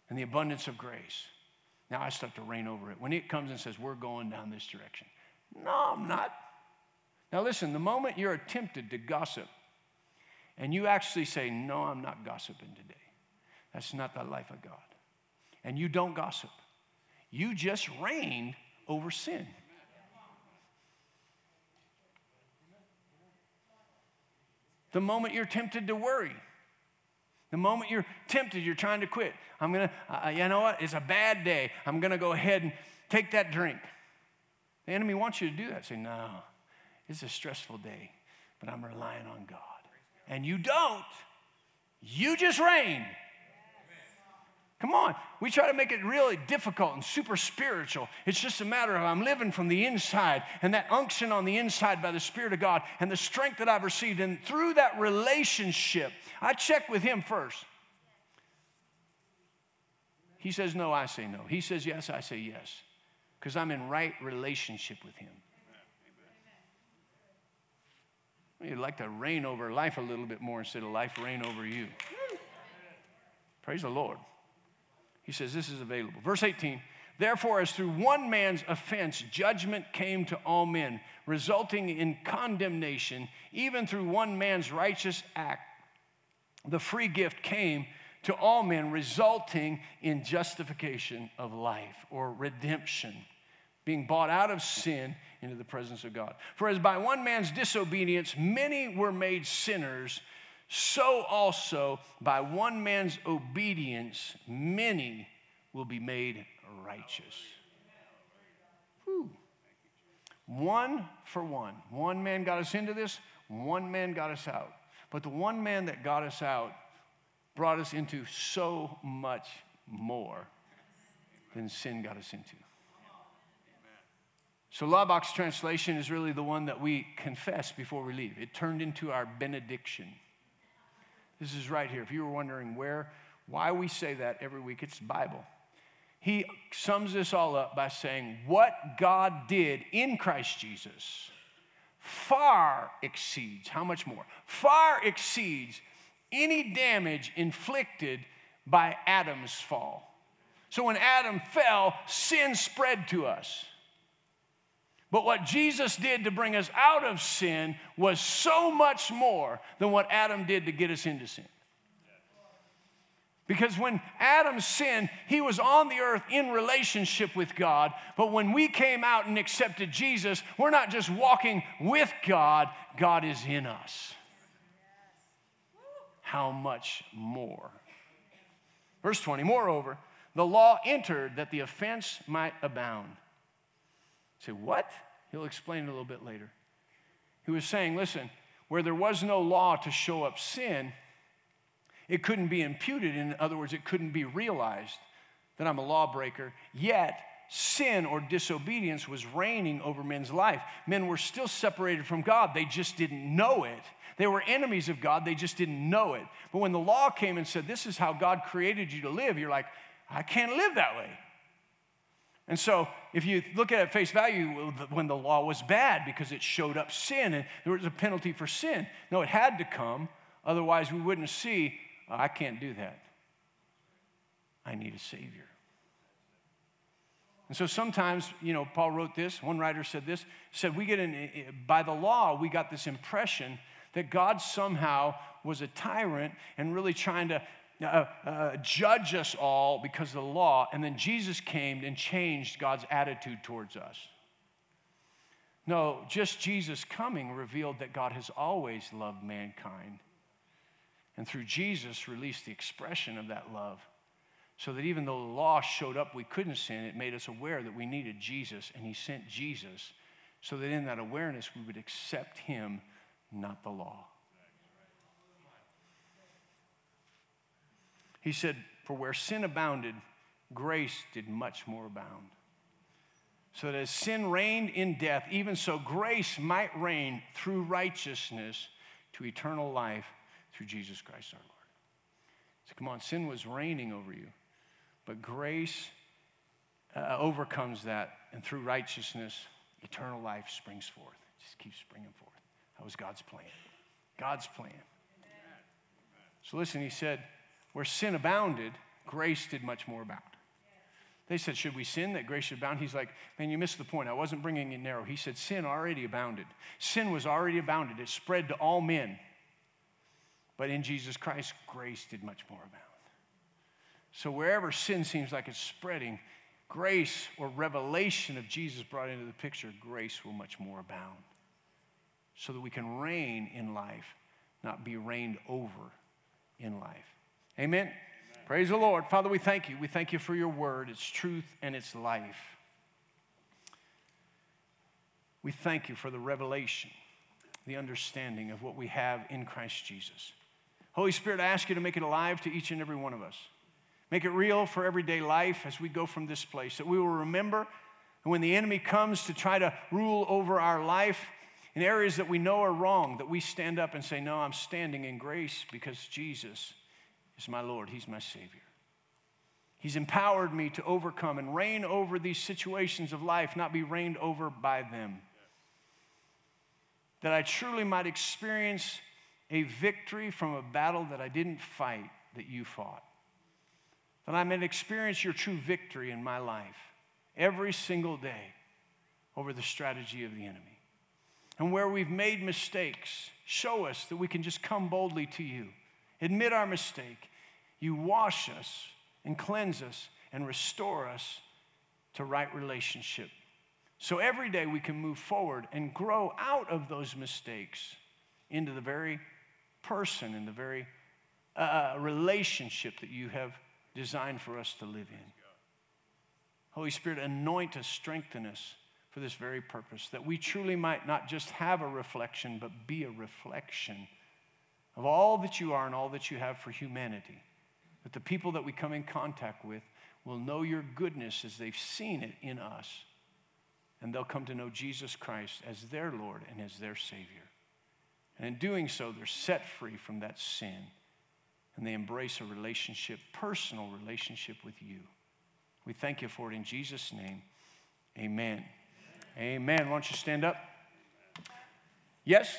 And the abundance of grace. Now I start to reign over it. When it comes and says, we're going down this direction. No, I'm not. Now listen, the moment you're tempted to gossip, and you actually say, no, I'm not gossiping today. That's not the life of God. And you don't gossip. You just reigned over sin. The moment you're tempted to worry, the moment you're tempted, you're trying to quit. You know what? It's a bad day. I'm going to go ahead and take that drink. The enemy wants you to do that. Say, no, it's a stressful day, but I'm relying on God. And you don't. You just reign. Come on. We try to make it really difficult and super spiritual. It's just a matter of I'm living from the inside and that unction on the inside by the Spirit of God and the strength that I've received. And through that relationship, I check with him first. He says no, I say no. He says yes, I say yes. Because I'm in right relationship with him. You'd like to reign over life a little bit more instead of life reign over you. Praise the Lord. He says this is available. Verse 18, therefore, as through one man's offense, judgment came to all men, resulting in condemnation, even through one man's righteous act, the free gift came to all men, resulting in justification of life or redemption, being bought out of sin into the presence of God. For as by one man's disobedience, many were made sinners, so also, by one man's obedience, many will be made righteous. Whew. One for one. One man got us into this. One man got us out. But the one man that got us out brought us into so much more than sin got us into. So Lubbock's translation is really the one that we confess before we leave. It turned into our benediction. This is right here. If you were wondering why we say that every week, it's the Bible. He sums this all up by saying, what God did in Christ Jesus far exceeds, how much more? Far exceeds any damage inflicted by Adam's fall. So when Adam fell, sin spread to us. But what Jesus did to bring us out of sin was so much more than what Adam did to get us into sin. Because when Adam sinned, he was on the earth in relationship with God. But when we came out and accepted Jesus, we're not just walking with God. God is in us. How much more? Verse 20, moreover, the law entered that the offense might abound. Say, what? He'll explain it a little bit later. He was saying, listen, where there was no law to show up sin, it couldn't be imputed. In other words, it couldn't be realized that I'm a lawbreaker. Yet, sin or disobedience was reigning over men's life. Men were still separated from God. They just didn't know it. They were enemies of God. They just didn't know it. But when the law came and said, this is how God created you to live, you're like, I can't live that way. And so if you look at it at face value, when the law was bad because it showed up sin and there was a penalty for sin. No, it had to come. Otherwise, we wouldn't see, oh, I can't do that. I need a Savior. And so sometimes, Paul wrote this. One writer said this. Said, by the law, we got this impression that God somehow was a tyrant and really trying to judge us all because of the law. And then Jesus came and changed God's attitude towards us. No, just Jesus coming revealed that God has always loved mankind. And through Jesus released the expression of that love so that even though the law showed up we couldn't sin, it made us aware that we needed Jesus, and he sent Jesus so that in that awareness we would accept him, not the law. He said, for where sin abounded, grace did much more abound. So that as sin reigned in death, even so grace might reign through righteousness to eternal life through Jesus Christ our Lord. So come on, sin was reigning over you, but grace overcomes that, and through righteousness, eternal life springs forth. It just keeps springing forth. That was God's plan. God's plan. So listen, he said, where sin abounded, grace did much more abound. They said, should we sin that grace should abound? He's like, man, you missed the point. I wasn't bringing it narrow. He said, sin already abounded. Sin was already abounded. It spread to all men. But in Jesus Christ, grace did much more abound. So wherever sin seems like it's spreading, grace or revelation of Jesus brought into the picture, grace will much more abound. So that we can reign in life, not be reigned over in life. Amen. Amen. Praise the Lord. Father, we thank you. We thank you for your word, its truth, and its life. We thank you for the revelation, the understanding of what we have in Christ Jesus. Holy Spirit, I ask you to make it alive to each and every one of us. Make it real for everyday life as we go from this place, that we will remember that when the enemy comes to try to rule over our life in areas that we know are wrong, that we stand up and say, no, I'm standing in grace because Jesus is my Lord. He's my Savior. He's empowered me to overcome and reign over these situations of life, not be reigned over by them. That I truly might experience a victory from a battle that I didn't fight, that you fought. That I might experience your true victory in my life every single day over the strategy of the enemy. And where we've made mistakes, show us that we can just come boldly to you. Admit our mistake. You wash us and cleanse us and restore us to right relationship. So every day we can move forward and grow out of those mistakes into the very person and the very relationship that you have designed for us to live in. Holy Spirit, anoint us, strengthen us for this very purpose, that we truly might not just have a reflection, but be a reflection of all that you are and all that you have for humanity, that the people that we come in contact with will know your goodness as they've seen it in us, and they'll come to know Jesus Christ as their Lord and as their Savior. And in doing so, they're set free from that sin, and they embrace a relationship, personal relationship with you. We thank you for it in Jesus' name. Amen. Amen. Why don't you stand up? Yes?